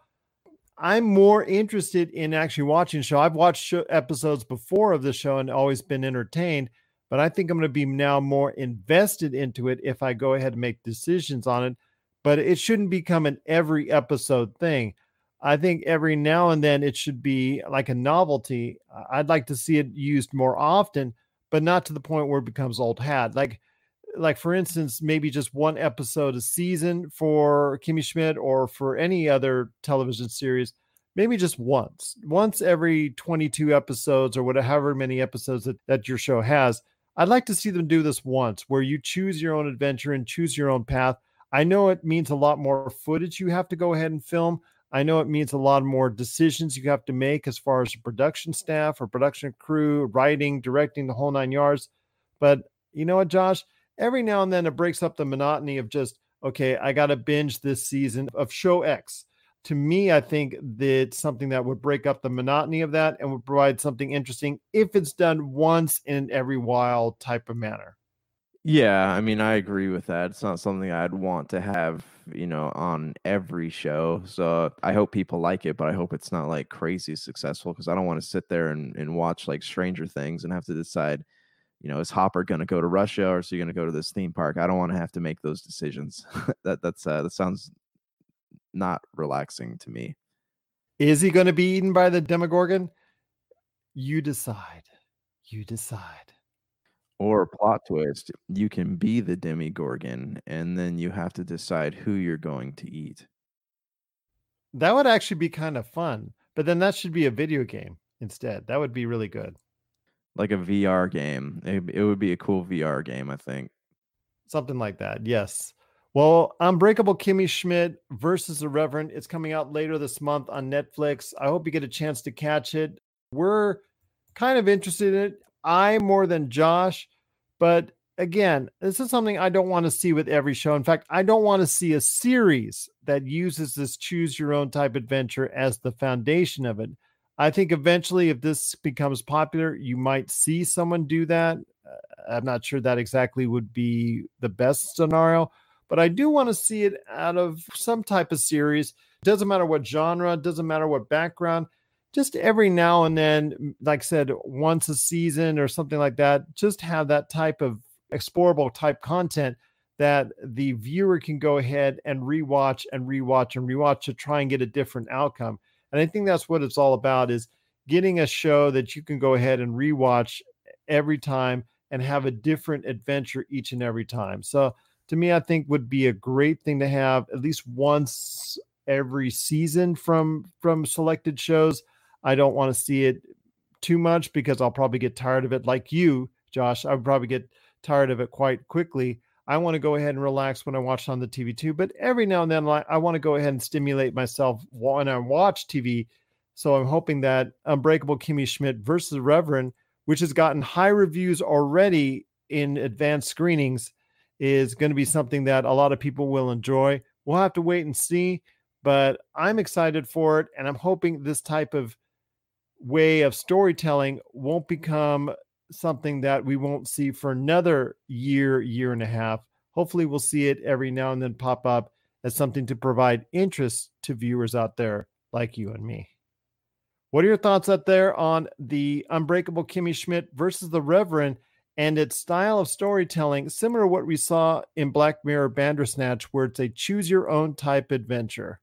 I'm more interested in actually watching the show. I've watched show episodes before of the show and always been entertained, but I think I'm going to be now more invested into it if I go ahead and make decisions on it. But it shouldn't become an every episode thing. I think every now and then it should be like a novelty. I'd like to see it used more often, but not to the point where it becomes old hat. Like Like, for instance, maybe just one episode a season for Kimmy Schmidt or for any other television series, maybe just once, once every twenty-two episodes or whatever, however many episodes that, that your show has. I'd like to see them do this once where you choose your own adventure and choose your own path. I know it means a lot more footage you have to go ahead and film. I know it means a lot more decisions you have to make as far as production staff or production crew, writing, directing, the whole nine yards. But you know what, Josh? Every now and then it breaks up the monotony of just, okay, I got to binge this season of show X. To me, I think that's something that would break up the monotony of that and would provide something interesting if it's done once in every while type of manner. Yeah, I mean, I agree with that. It's not something I'd want to have, you know, on every show. So I hope people like it, but I hope it's not like crazy successful because I don't want to sit there and, and watch like Stranger Things and have to decide, you know, is Hopper going to go to Russia or is he going to go to this theme park? I don't want to have to make those decisions. that that's uh, that sounds not relaxing to me. Is he going to be eaten by the Demogorgon? You decide. You decide. Or plot twist, you can be the Demogorgon and then you have to decide who you're going to eat. That would actually be kind of fun, but then that should be a video game instead. That would be really good. Like a V R game. It, it would be a cool V R game, I think. Something like that, yes. Well, Unbreakable Kimmy Schmidt versus The Reverend. It's coming out later this month on Netflix. I hope you get a chance to catch it. We're kind of interested in it. I more than Josh. But again, this is something I don't want to see with every show. In fact, I don't want to see a series that uses this choose your own type adventure as the foundation of it. I think eventually if this becomes popular, you might see someone do that. I'm not sure that exactly would be the best scenario, but I do want to see it out of some type of series. Doesn't matter what genre, doesn't matter what background, just every now and then, like I said, once a season or something like that, just have that type of explorable type content that the viewer can go ahead and rewatch and rewatch and rewatch to try and get a different outcome. And I think that's what it's all about, is getting a show that you can go ahead and rewatch every time and have a different adventure each and every time. So to me, I think would be a great thing to have at least once every season from, from selected shows. I don't want to see it too much because I'll probably get tired of it. Like you, Josh, I would probably get tired of it quite quickly. I want to go ahead and relax when I watch on the T V too, but every now and then I want to go ahead and stimulate myself when I watch T V. So I'm hoping that Unbreakable Kimmy Schmidt versus The Reverend, which has gotten high reviews already in advanced screenings, is going to be something that a lot of people will enjoy. We'll have to wait and see, but I'm excited for it. And I'm hoping this type of way of storytelling won't become something that we won't see for another year, year and a half. Hopefully we'll see it every now and then pop up as something to provide interest to viewers out there like you and me. What are your thoughts up there on the Unbreakable Kimmy Schmidt versus the Reverend and its style of storytelling, similar to what we saw in Black Mirror Bandersnatch, where it's a choose your own type adventure?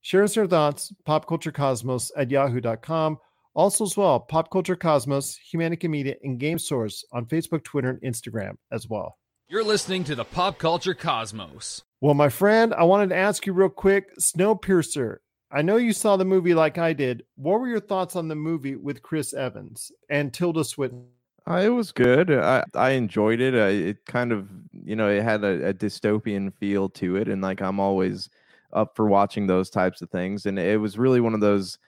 Share us your thoughts, popculturecosmos at yahoo dot com. Also as well, Pop Culture Cosmos, Humanica Media, and Game Source on Facebook, Twitter, and Instagram as well. You're listening to the Pop Culture Cosmos. Well, my friend, I wanted to ask you real quick, Snowpiercer. I know you saw the movie like I did. What were your thoughts on the movie with Chris Evans and Tilda Swinton? Uh, it was good. I, I enjoyed it. I, it kind of, you know, it had a, a dystopian feel to it. And like, I'm always up for watching those types of things. And it was really one of those,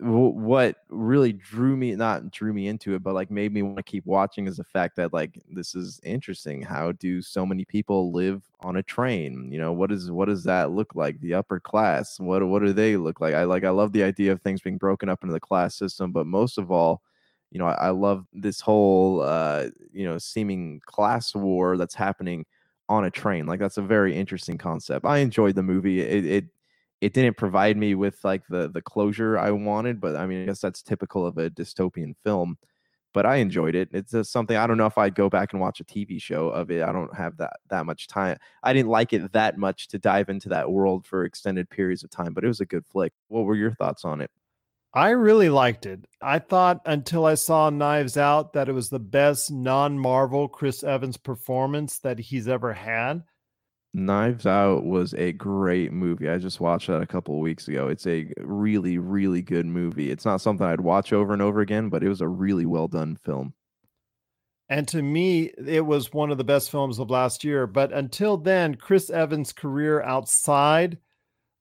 what really drew me not drew me into it but like made me want to keep watching is the fact that like this is interesting. How do so many people live on a train? You know, what is what does that look like? The upper class, what what do they look like? I like I love the idea of things being broken up into the class system, but most of all, you know, I, I love this whole uh you know seeming class war that's happening on a train. Like, that's a very interesting concept. I enjoyed the movie. It, it It didn't provide me with like the the closure I wanted, but I mean, I guess that's typical of a dystopian film, but I enjoyed it. It's just something, I don't know if I'd go back and watch a T V show of it. I don't have that, that much time. I didn't like it that much to dive into that world for extended periods of time, but it was a good flick. What were your thoughts on it? I really liked it. I thought until I saw Knives Out that it was the best non-Marvel Chris Evans performance that he's ever had. Knives Out was a great movie. I just watched that a couple of weeks ago. It's a really, really good movie. It's not something I'd watch over and over again, but it was a really well done film. And to me, it was one of the best films of last year. But until then, Chris Evans' career outside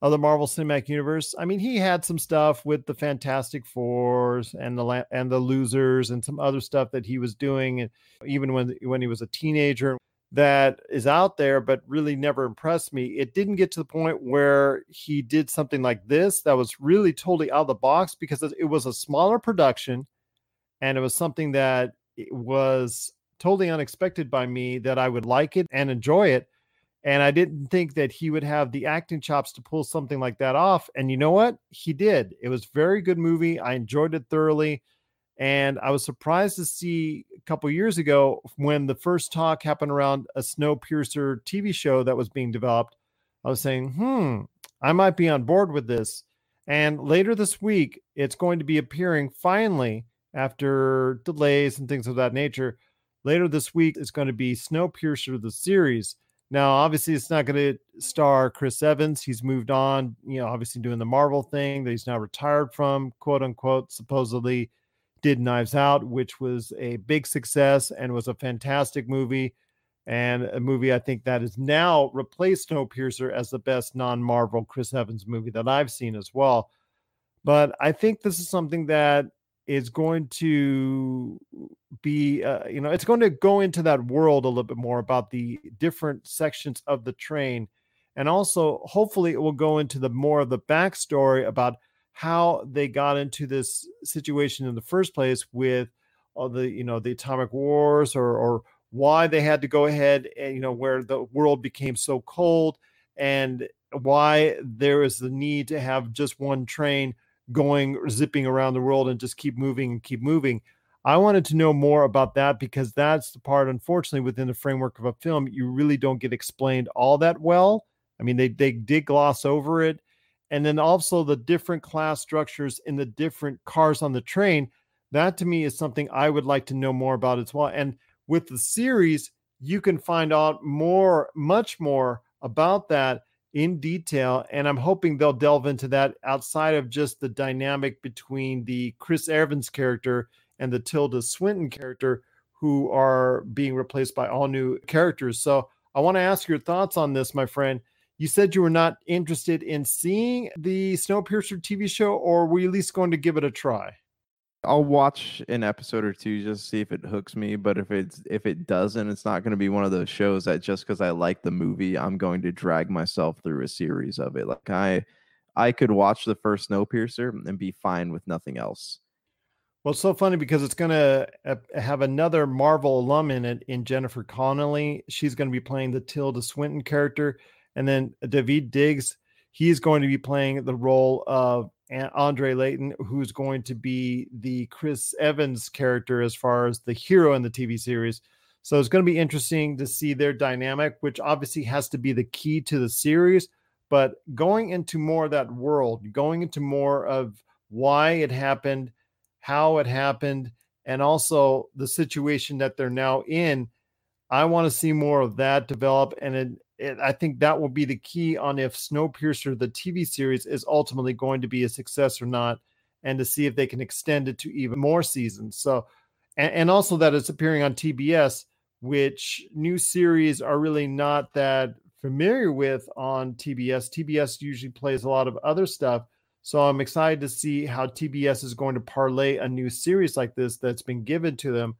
of the Marvel Cinematic Universe, I mean, he had some stuff with the Fantastic Fours and the and the Losers and some other stuff that he was doing, even when when he was a teenager, that is out there, but really never impressed me. It didn't get to the point where he did something like this that was really totally out of the box, because it was a smaller production and it was something that it was totally unexpected by me that I would like it and enjoy it. And I didn't think that he would have the acting chops to pull something like that off. And you know what? He did. It was a very good movie. I enjoyed it thoroughly. And I was surprised to see a couple years ago when the first talk happened around a Snowpiercer T V show that was being developed. I was saying, hmm, I might be on board with this. And later this week, it's going to be appearing finally after delays and things of that nature. Later this week, it's going to be Snowpiercer, the series. Now, obviously, it's not going to star Chris Evans. He's moved on, you know, obviously doing the Marvel thing that he's now retired from, quote unquote, supposedly. Did Knives Out, which was a big success and was a fantastic movie, and a movie I think that has now replaced Snowpiercer as the best non-Marvel Chris Evans movie that I've seen as well. But I think this is something that is going to be, uh, you know, it's going to go into that world a little bit more about the different sections of the train, and also hopefully it will go into the more of the backstory about how they got into this situation in the first place with all the, you know, the atomic wars, or or why they had to go ahead and, you know, where the world became so cold, and why there is the need to have just one train going or zipping around the world and just keep moving and keep moving. I wanted to know more about that, because that's the part, unfortunately, within the framework of a film, you really don't get explained all that well. I mean, they they did gloss over it. And then also the different class structures in the different cars on the train. That to me is something I would like to know more about as well. And with the series, you can find out more, much more about that in detail. And I'm hoping they'll delve into that outside of just the dynamic between the Chris Evans character and the Tilda Swinton character, who are being replaced by all new characters. So I want to ask your thoughts on this, my friend. You said you were not interested in seeing the Snowpiercer T V show, or were you at least going to give it a try? I'll watch an episode or two just to see if it hooks me. But if it's if it doesn't, it's not going to be one of those shows that just because I like the movie, I'm going to drag myself through a series of it. Like I, I could watch the first Snowpiercer and be fine with nothing else. Well, it's so funny because it's going to have another Marvel alum in it, in Jennifer Connelly. She's going to be playing the Tilda Swinton character. And then David Diggs, he's going to be playing the role of Andre Layton, who's going to be the Chris Evans character as far as the hero in the T V series. So it's going to be interesting to see their dynamic, which obviously has to be the key to the series. But going into more of that world, going into more of why it happened, how it happened, and also the situation that they're now in, I want to see more of that develop. And it, it, I think that will be the key on if Snowpiercer, the T V series, is ultimately going to be a success or not, and to see if they can extend it to even more seasons. So, and, and also that it's appearing on T B S, which new series are really not that familiar with on T B S. T B S usually plays a lot of other stuff. So I'm excited to see how T B S is going to parlay a new series like this that's been given to them.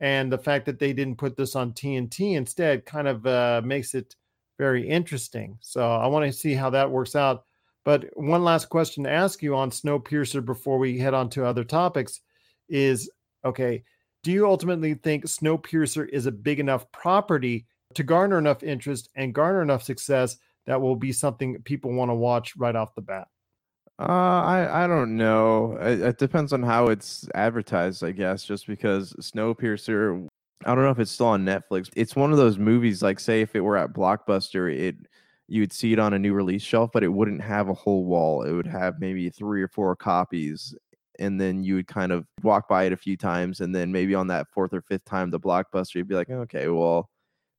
And the fact that they didn't put this on T N T instead kind of uh, makes it very interesting. So I want to see how that works out. But one last question to ask you on Snowpiercer before we head on to other topics is, okay, do you ultimately think Snowpiercer is a big enough property to garner enough interest and garner enough success that will be something people want to watch right off the bat? Uh, I, I don't know. It, it depends on how it's advertised, I guess, just because Snowpiercer, I don't know if it's still on Netflix. It's one of those movies, like, say, if it were at Blockbuster, it you would see it on a new release shelf, but it wouldn't have a whole wall. It would have maybe three or four copies, and then you would kind of walk by it a few times, and then maybe on that fourth or fifth time, the Blockbuster, you'd be like, okay, well,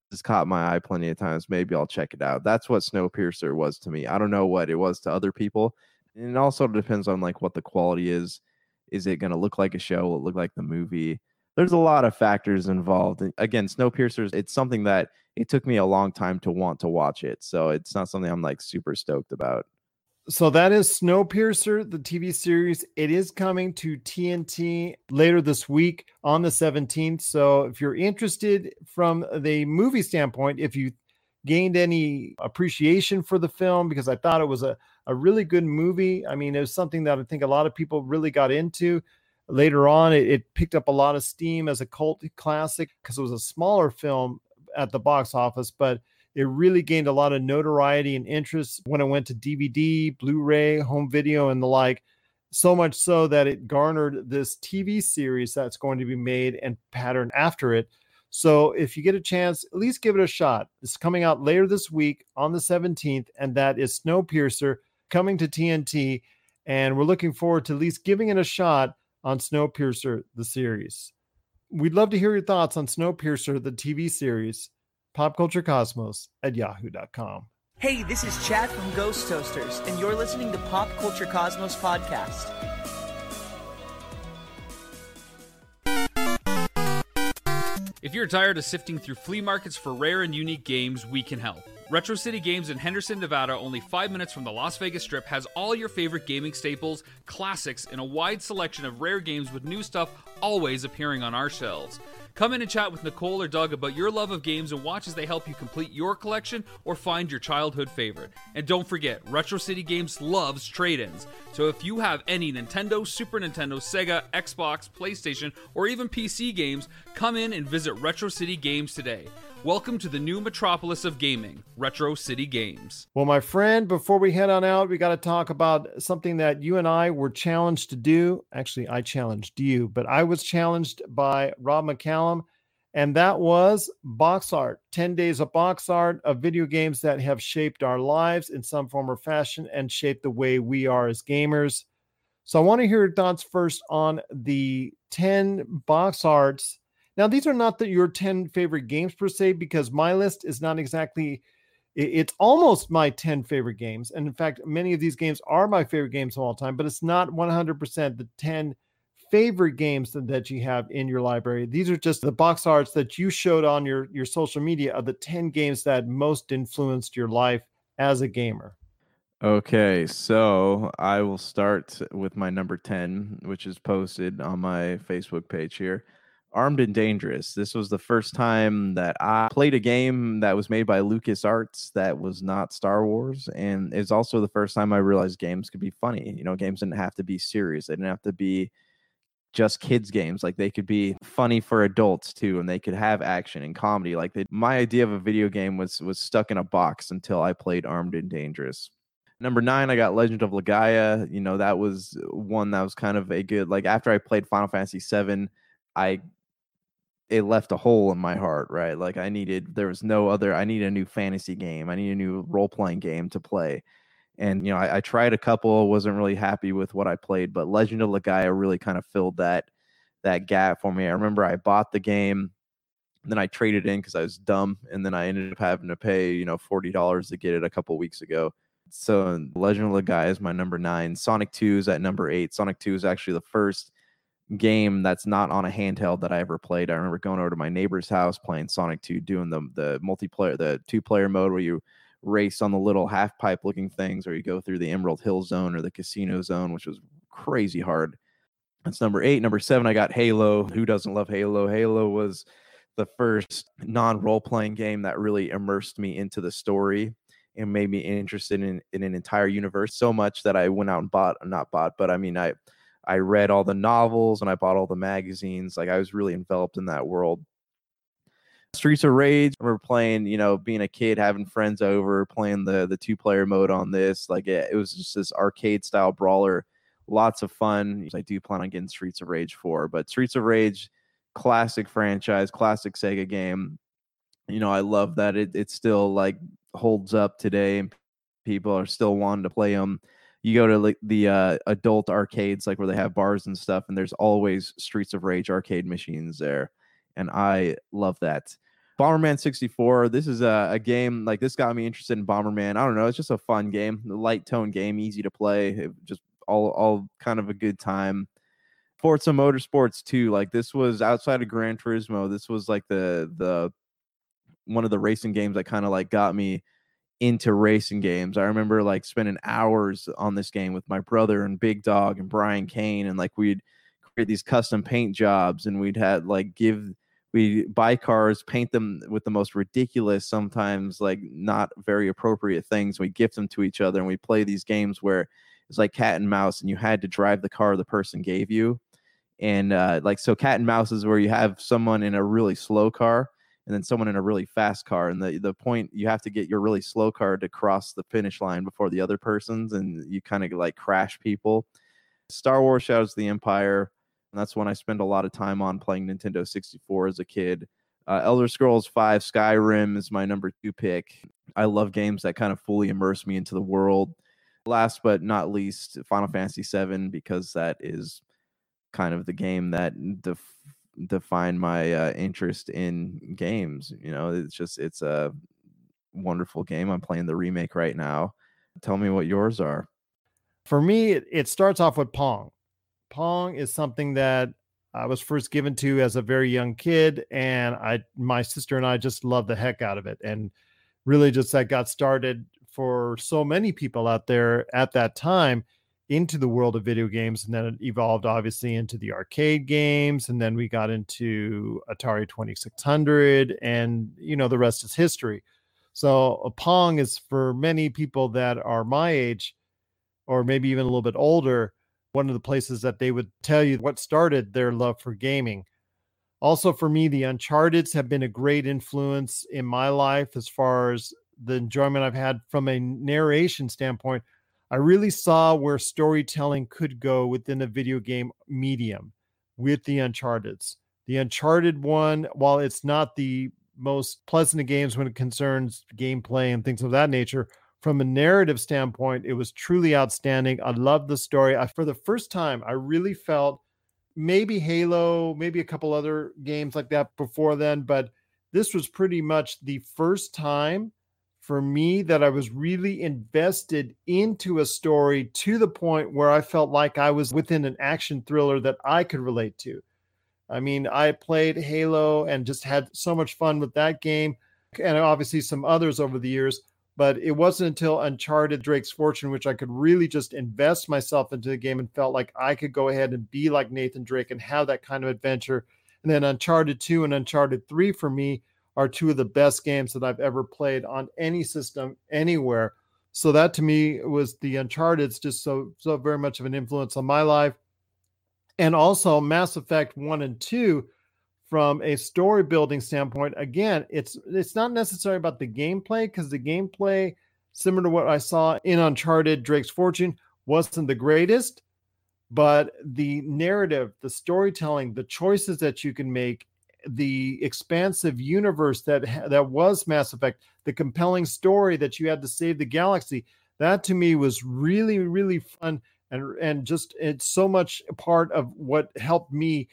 has caught my eye plenty of times. Maybe I'll check it out. That's what Snowpiercer was to me. I don't know what it was to other people. And it also depends on like what the quality is. Is it going to look like a show? Will it look like the movie? There's a lot of factors involved. And again, Snowpiercer, it's something that it took me a long time to want to watch it. So it's not something I'm like super stoked about. So that is Snowpiercer, the T V series. It is coming to T N T later this week on the seventeenth. So if you're interested from the movie standpoint, if you gained any appreciation for the film, because I thought it was a, a really good movie. I mean, it was something that I think a lot of people really got into. Later on, it, it picked up a lot of steam as a cult classic because it was a smaller film at the box office, but it really gained a lot of notoriety and interest when it went to D V D, Blu-ray, home video, and the like. So much so that it garnered this T V series that's going to be made and patterned after it. So if you get a chance, at least give it a shot. It's coming out later this week on the seventeenth, and that is Snowpiercer coming to T N T. And we're looking forward to at least giving it a shot on Snowpiercer, the series. We'd love to hear your thoughts on Snowpiercer, the T V series. PopCultureCosmos at yahoo dot com. Hey, this is Chad from Ghost Toasters, and you're listening to Pop Culture Cosmos Podcast. If you're tired of sifting through flea markets for rare and unique games, we can help. Retro City Games in Henderson, Nevada, only five minutes from the Las Vegas Strip, has all your favorite gaming staples, classics, and a wide selection of rare games with new stuff always appearing on our shelves. Come in and chat with Nicole or Doug about your love of games and watch as they help you complete your collection or find your childhood favorite. And don't forget, Retro City Games loves trade-ins. So if you have any Nintendo, Super Nintendo, Sega, Xbox, PlayStation, or even P C games, come in and visit Retro City Games today. Welcome to the new metropolis of gaming, Retro City Games. Well, my friend, before we head on out, we got to talk about something that you and I were challenged to do. Actually, I challenged you, but I was challenged by Rob McCallum, and that was box art. ten days of box art of video games that have shaped our lives in some form or fashion and shaped the way we are as gamers. So I want to hear your thoughts first on the ten box arts. Now, these are not the, your ten favorite games per se, because my list is not exactly, it's almost my ten favorite games. And in fact, many of these games are my favorite games of all time, but it's not one hundred percent the ten favorite games that you have in your library. These are just the box arts that you showed on your, your social media of the ten games that most influenced your life as a gamer. Okay, so I will start with my number ten, which is posted on my Facebook page here. Armed and Dangerous. This was the first time that I played a game that was made by LucasArts that was not Star Wars. And it's also the first time I realized games could be funny. You know, games didn't have to be serious. They didn't have to be just kids games. Like, they could be funny for adults too, and they could have action and comedy. Like, they, my idea of a video game was was stuck in a box until I played Armed and Dangerous. Number nine, I got Legend of Legaia. You know, that was one that was kind of a good, like, after I played Final Fantasy seven, I it left a hole in my heart, right? Like, I needed, there was no other, I need a new fantasy game. I need a new role-playing game to play. And, you know, I, I tried a couple, wasn't really happy with what I played, but Legend of Legaia really kind of filled that that gap for me. I remember I bought the game, and then I traded in because I was dumb, and then I ended up having to pay, you know, forty dollars to get it a couple weeks ago. So Legend of Legaia is my number nine. Sonic two is at number eight. Sonic two is actually the first game that's not on a handheld that I ever played. I remember going over to my neighbor's house, playing Sonic two, doing the the multiplayer, the two-player mode where you race on the little half-pipe looking things, or you go through the Emerald Hill Zone or the Casino Zone, which was crazy hard. That's number eight. Number seven, I got Halo. Who doesn't love Halo? Halo was the first non-role-playing game that really immersed me into the story and made me interested in, in an entire universe so much that I went out and bought, not bought, but I mean, I I read all the novels and I bought all the magazines. Like, I was really enveloped in that world. Streets of Rage, I remember playing, you know, being a kid, having friends over, playing the the two-player mode on this. Like, it, it was just this arcade-style brawler. Lots of fun. I do plan on getting Streets of Rage four, but Streets of Rage, classic franchise, classic Sega game. You know, I love that it it's still, like, holds up today and people are still wanting to play them. You go to like the uh, adult arcades, like where they have bars and stuff, and there's always Streets of Rage arcade machines there, and I love that. Bomberman sixty-four, this is a, a game, like, this got me interested in Bomberman. I don't know, it's just a fun game, light tone game, easy to play, it just all all kind of a good time. Forza Motorsports two, like, this was outside of Gran Turismo, this was like the the one of the racing games that kind of like got me into racing games. I remember like spending hours on this game with my brother and Big Dog and Brian Kane, and like we'd create these custom paint jobs, and we'd had like give we buy cars, paint them with the most ridiculous, sometimes like not very appropriate things. We gift them to each other, and we play these games where it's like cat and mouse, and you had to drive the car the person gave you. And uh, like so, cat and mouse is where you have someone in a really slow car and then someone in a really fast car. And the, the point, you have to get your really slow car to cross the finish line before the other person's, and you kind of like crash people. Star Wars Shadows of the Empire, and that's one I spend a lot of time on playing Nintendo sixty-four as a kid. Uh, Elder Scrolls five, Skyrim is my number two pick. I love games that kind of fully immerse me into the world. Last but not least, Final Fantasy seven, because that is kind of the game that the def- define my uh, interest in games. You know, it's just, it's a wonderful game. I'm playing the remake right now. Tell me what yours are. For me, it starts off with Pong. Pong is something that I was first given to as a very young kid, and I, my sister and I just loved the heck out of it. And really just that got started for so many people out there at that time into the world of video games. And then it evolved obviously into the arcade games, and then we got into Atari twenty-six hundred, and you know, the rest is history. So Pong is, for many people that are my age or maybe even a little bit older, one of the places that they would tell you what started their love for gaming. Also for me, the Uncharteds have been a great influence in my life as far as the enjoyment I've had from a narration standpoint. I really saw where storytelling could go within a video game medium with the Uncharteds. The Uncharted one, while it's not the most pleasant of games when it concerns gameplay and things of that nature, from a narrative standpoint, it was truly outstanding. I loved the story. I, for the first time, I really felt maybe Halo, maybe a couple other games like that before then, but this was pretty much the first time for me that I was really invested into a story to the point where I felt like I was within an action thriller that I could relate to. I mean, I played Halo and just had so much fun with that game, and obviously some others over the years, but it wasn't until Uncharted Drake's Fortune, which I could really just invest myself into the game and felt like I could go ahead and be like Nathan Drake and have that kind of adventure. And then Uncharted two and Uncharted three for me are two of the best games that I've ever played on any system anywhere. So that to me was the Uncharted's just so so very much of an influence on my life. And also Mass Effect one and two, from a story building standpoint, again, it's it's not necessarily about the gameplay, because the gameplay, similar to what I saw in Uncharted Drake's Fortune, wasn't the greatest, but the narrative, the storytelling, the choices that you can make, the expansive universe that that was Mass Effect, the compelling story that you had to save the galaxy, that to me was really, really fun, and and just it's so much a part of what helped me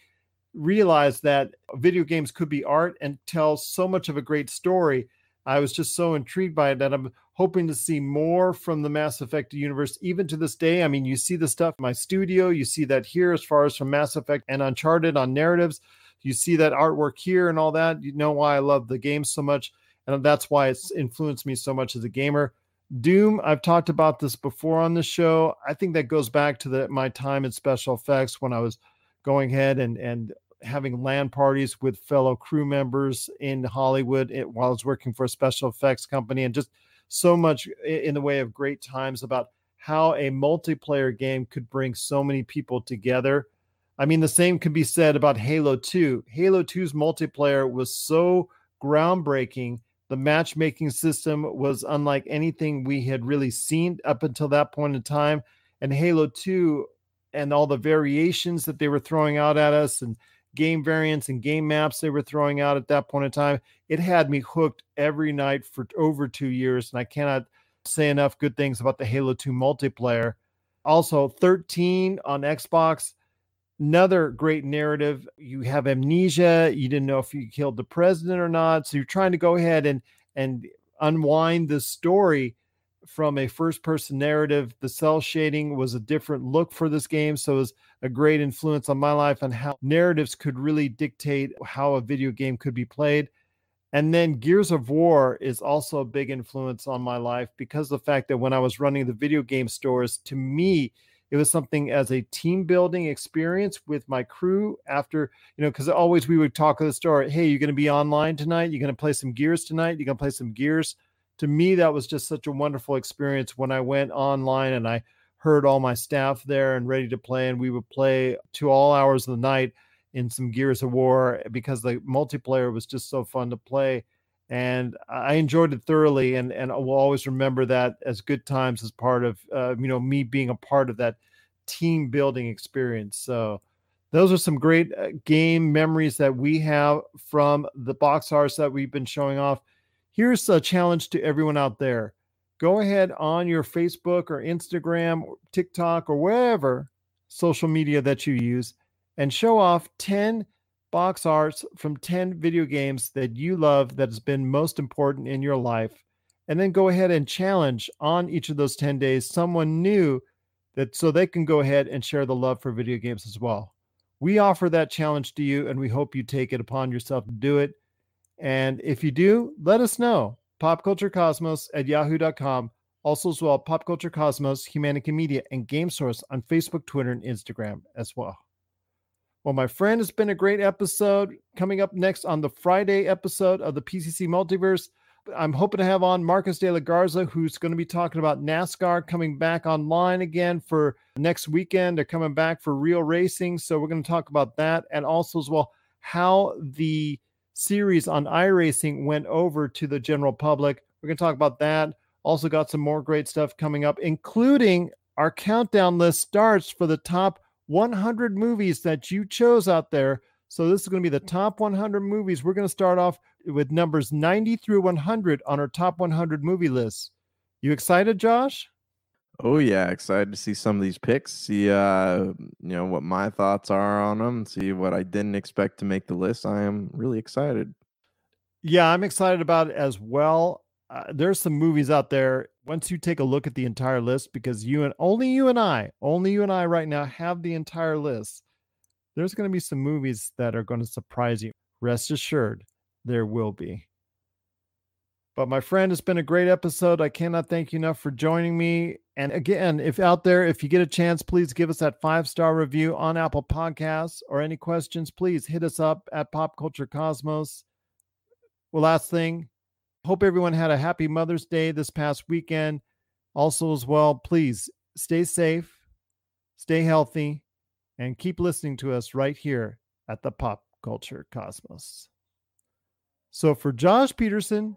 realized that video games could be art and tell so much of a great story. I was just so intrigued by it that I'm hoping to see more from the Mass Effect universe, even to this day. I mean, you see the stuff in my studio, you see that here as far as from Mass Effect and Uncharted on narratives, you see that artwork here and all that. You know why I love the game so much, and that's why it's influenced me so much as a gamer. Doom, I've talked about this before on the show. I think that goes back to the, my time in special effects when I was going ahead and, and having LAN parties with fellow crew members in Hollywood it, while I was working for a special effects company, and just so much in the way of great times about how a multiplayer game could bring so many people together. I mean, the same can be said about Halo two. Halo two's multiplayer was so groundbreaking. The matchmaking system was unlike anything we had really seen up until that point in time. And Halo two and all the variations that they were throwing out at us, and game variants and game maps they were throwing out at that point in time, it had me hooked every night for over two years. And I cannot say enough good things about the Halo two multiplayer. Also, thirteen on Xbox, another great narrative. You have amnesia. You didn't know if you killed the president or not. So you're trying to go ahead and, and unwind this story from a first-person narrative. The cell shading was a different look for this game, so it was a great influence on my life on how narratives could really dictate how a video game could be played. And then Gears of War is also a big influence on my life, because of the fact that when I was running the video game stores, to me, it was something as a team-building experience with my crew after, you know, because always we would talk at the store, hey, you're going to be online tonight? You're going to play some Gears tonight? You're going to play some Gears? To me, that was just such a wonderful experience when I went online and I heard all my staff there and ready to play. And we would play to all hours of the night in some Gears of War, because the multiplayer was just so fun to play. And I enjoyed it thoroughly. And, and I will always remember that as good times as part of, uh, you know, me being a part of that team building experience. So those are some great game memories that we have from the box arts that we've been showing off. Here's a challenge to everyone out there. Go ahead on your Facebook or Instagram or TikTok or wherever social media that you use and show off ten box arts from ten video games that you love that has been most important in your life. And then go ahead and challenge on each of those ten days someone new, that so they can go ahead and share the love for video games as well. We offer that challenge to you, and we hope you take it upon yourself to do it. And if you do, let us know. PopCultureCosmos at yahoo dot com. Also as well, PopCultureCosmos, Humanica Media, and GameSource on Facebook, Twitter, and Instagram as well. Well, my friend, it's been a great episode. Coming up next on the Friday episode of the P C C Multiverse, I'm hoping to have on Marcus de la Garza, who's going to be talking about NASCAR coming back online again for next weekend. They're coming back for real racing, so we're going to talk about that. And also as well, how the series on iRacing went over to the general public. We're going to talk about that. Also got some more great stuff coming up, including our countdown list starts for the top one hundred movies that you chose out there. So this is going to be the top one hundred movies. We're going to start off with numbers ninety through one hundred on our top one hundred movie list. You excited, Josh? Oh yeah, excited to see some of these picks, see uh, you know what my thoughts are on them, see what I didn't expect to make the list. I am really excited. Yeah, I'm excited about it as well. Uh, there's some movies out there, once you take a look at the entire list, because you and only you and I, only you and I right now have the entire list. There's going to be some movies that are going to surprise you. Rest assured, there will be. But my friend, it's been a great episode. I cannot thank you enough for joining me. And again, if out there, if you get a chance, please give us that five-star review on Apple Podcasts, or any questions, please hit us up at Pop Culture Cosmos. Well, last thing, hope everyone had a happy Mother's Day this past weekend. Also as well, please stay safe, stay healthy, and keep listening to us right here at the Pop Culture Cosmos. So for Josh Peterson,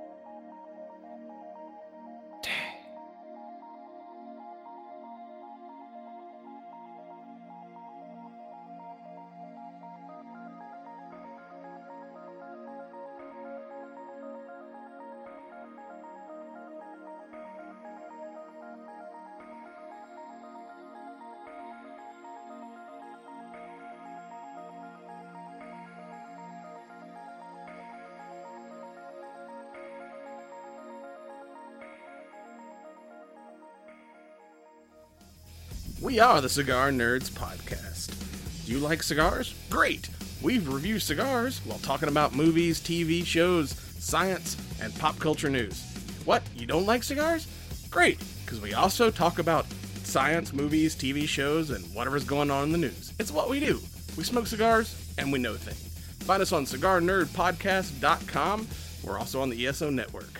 We are the Cigar Nerds Podcast. Do you like cigars? Great! We review cigars while talking about movies, T V shows, science, and pop culture news. What? You don't like cigars? Great! Because we also talk about science, movies, T V shows, and whatever's going on in the news. It's what we do. We smoke cigars, and we know things. Find us on cigar nerd podcast dot com. We're also on the E S O Network.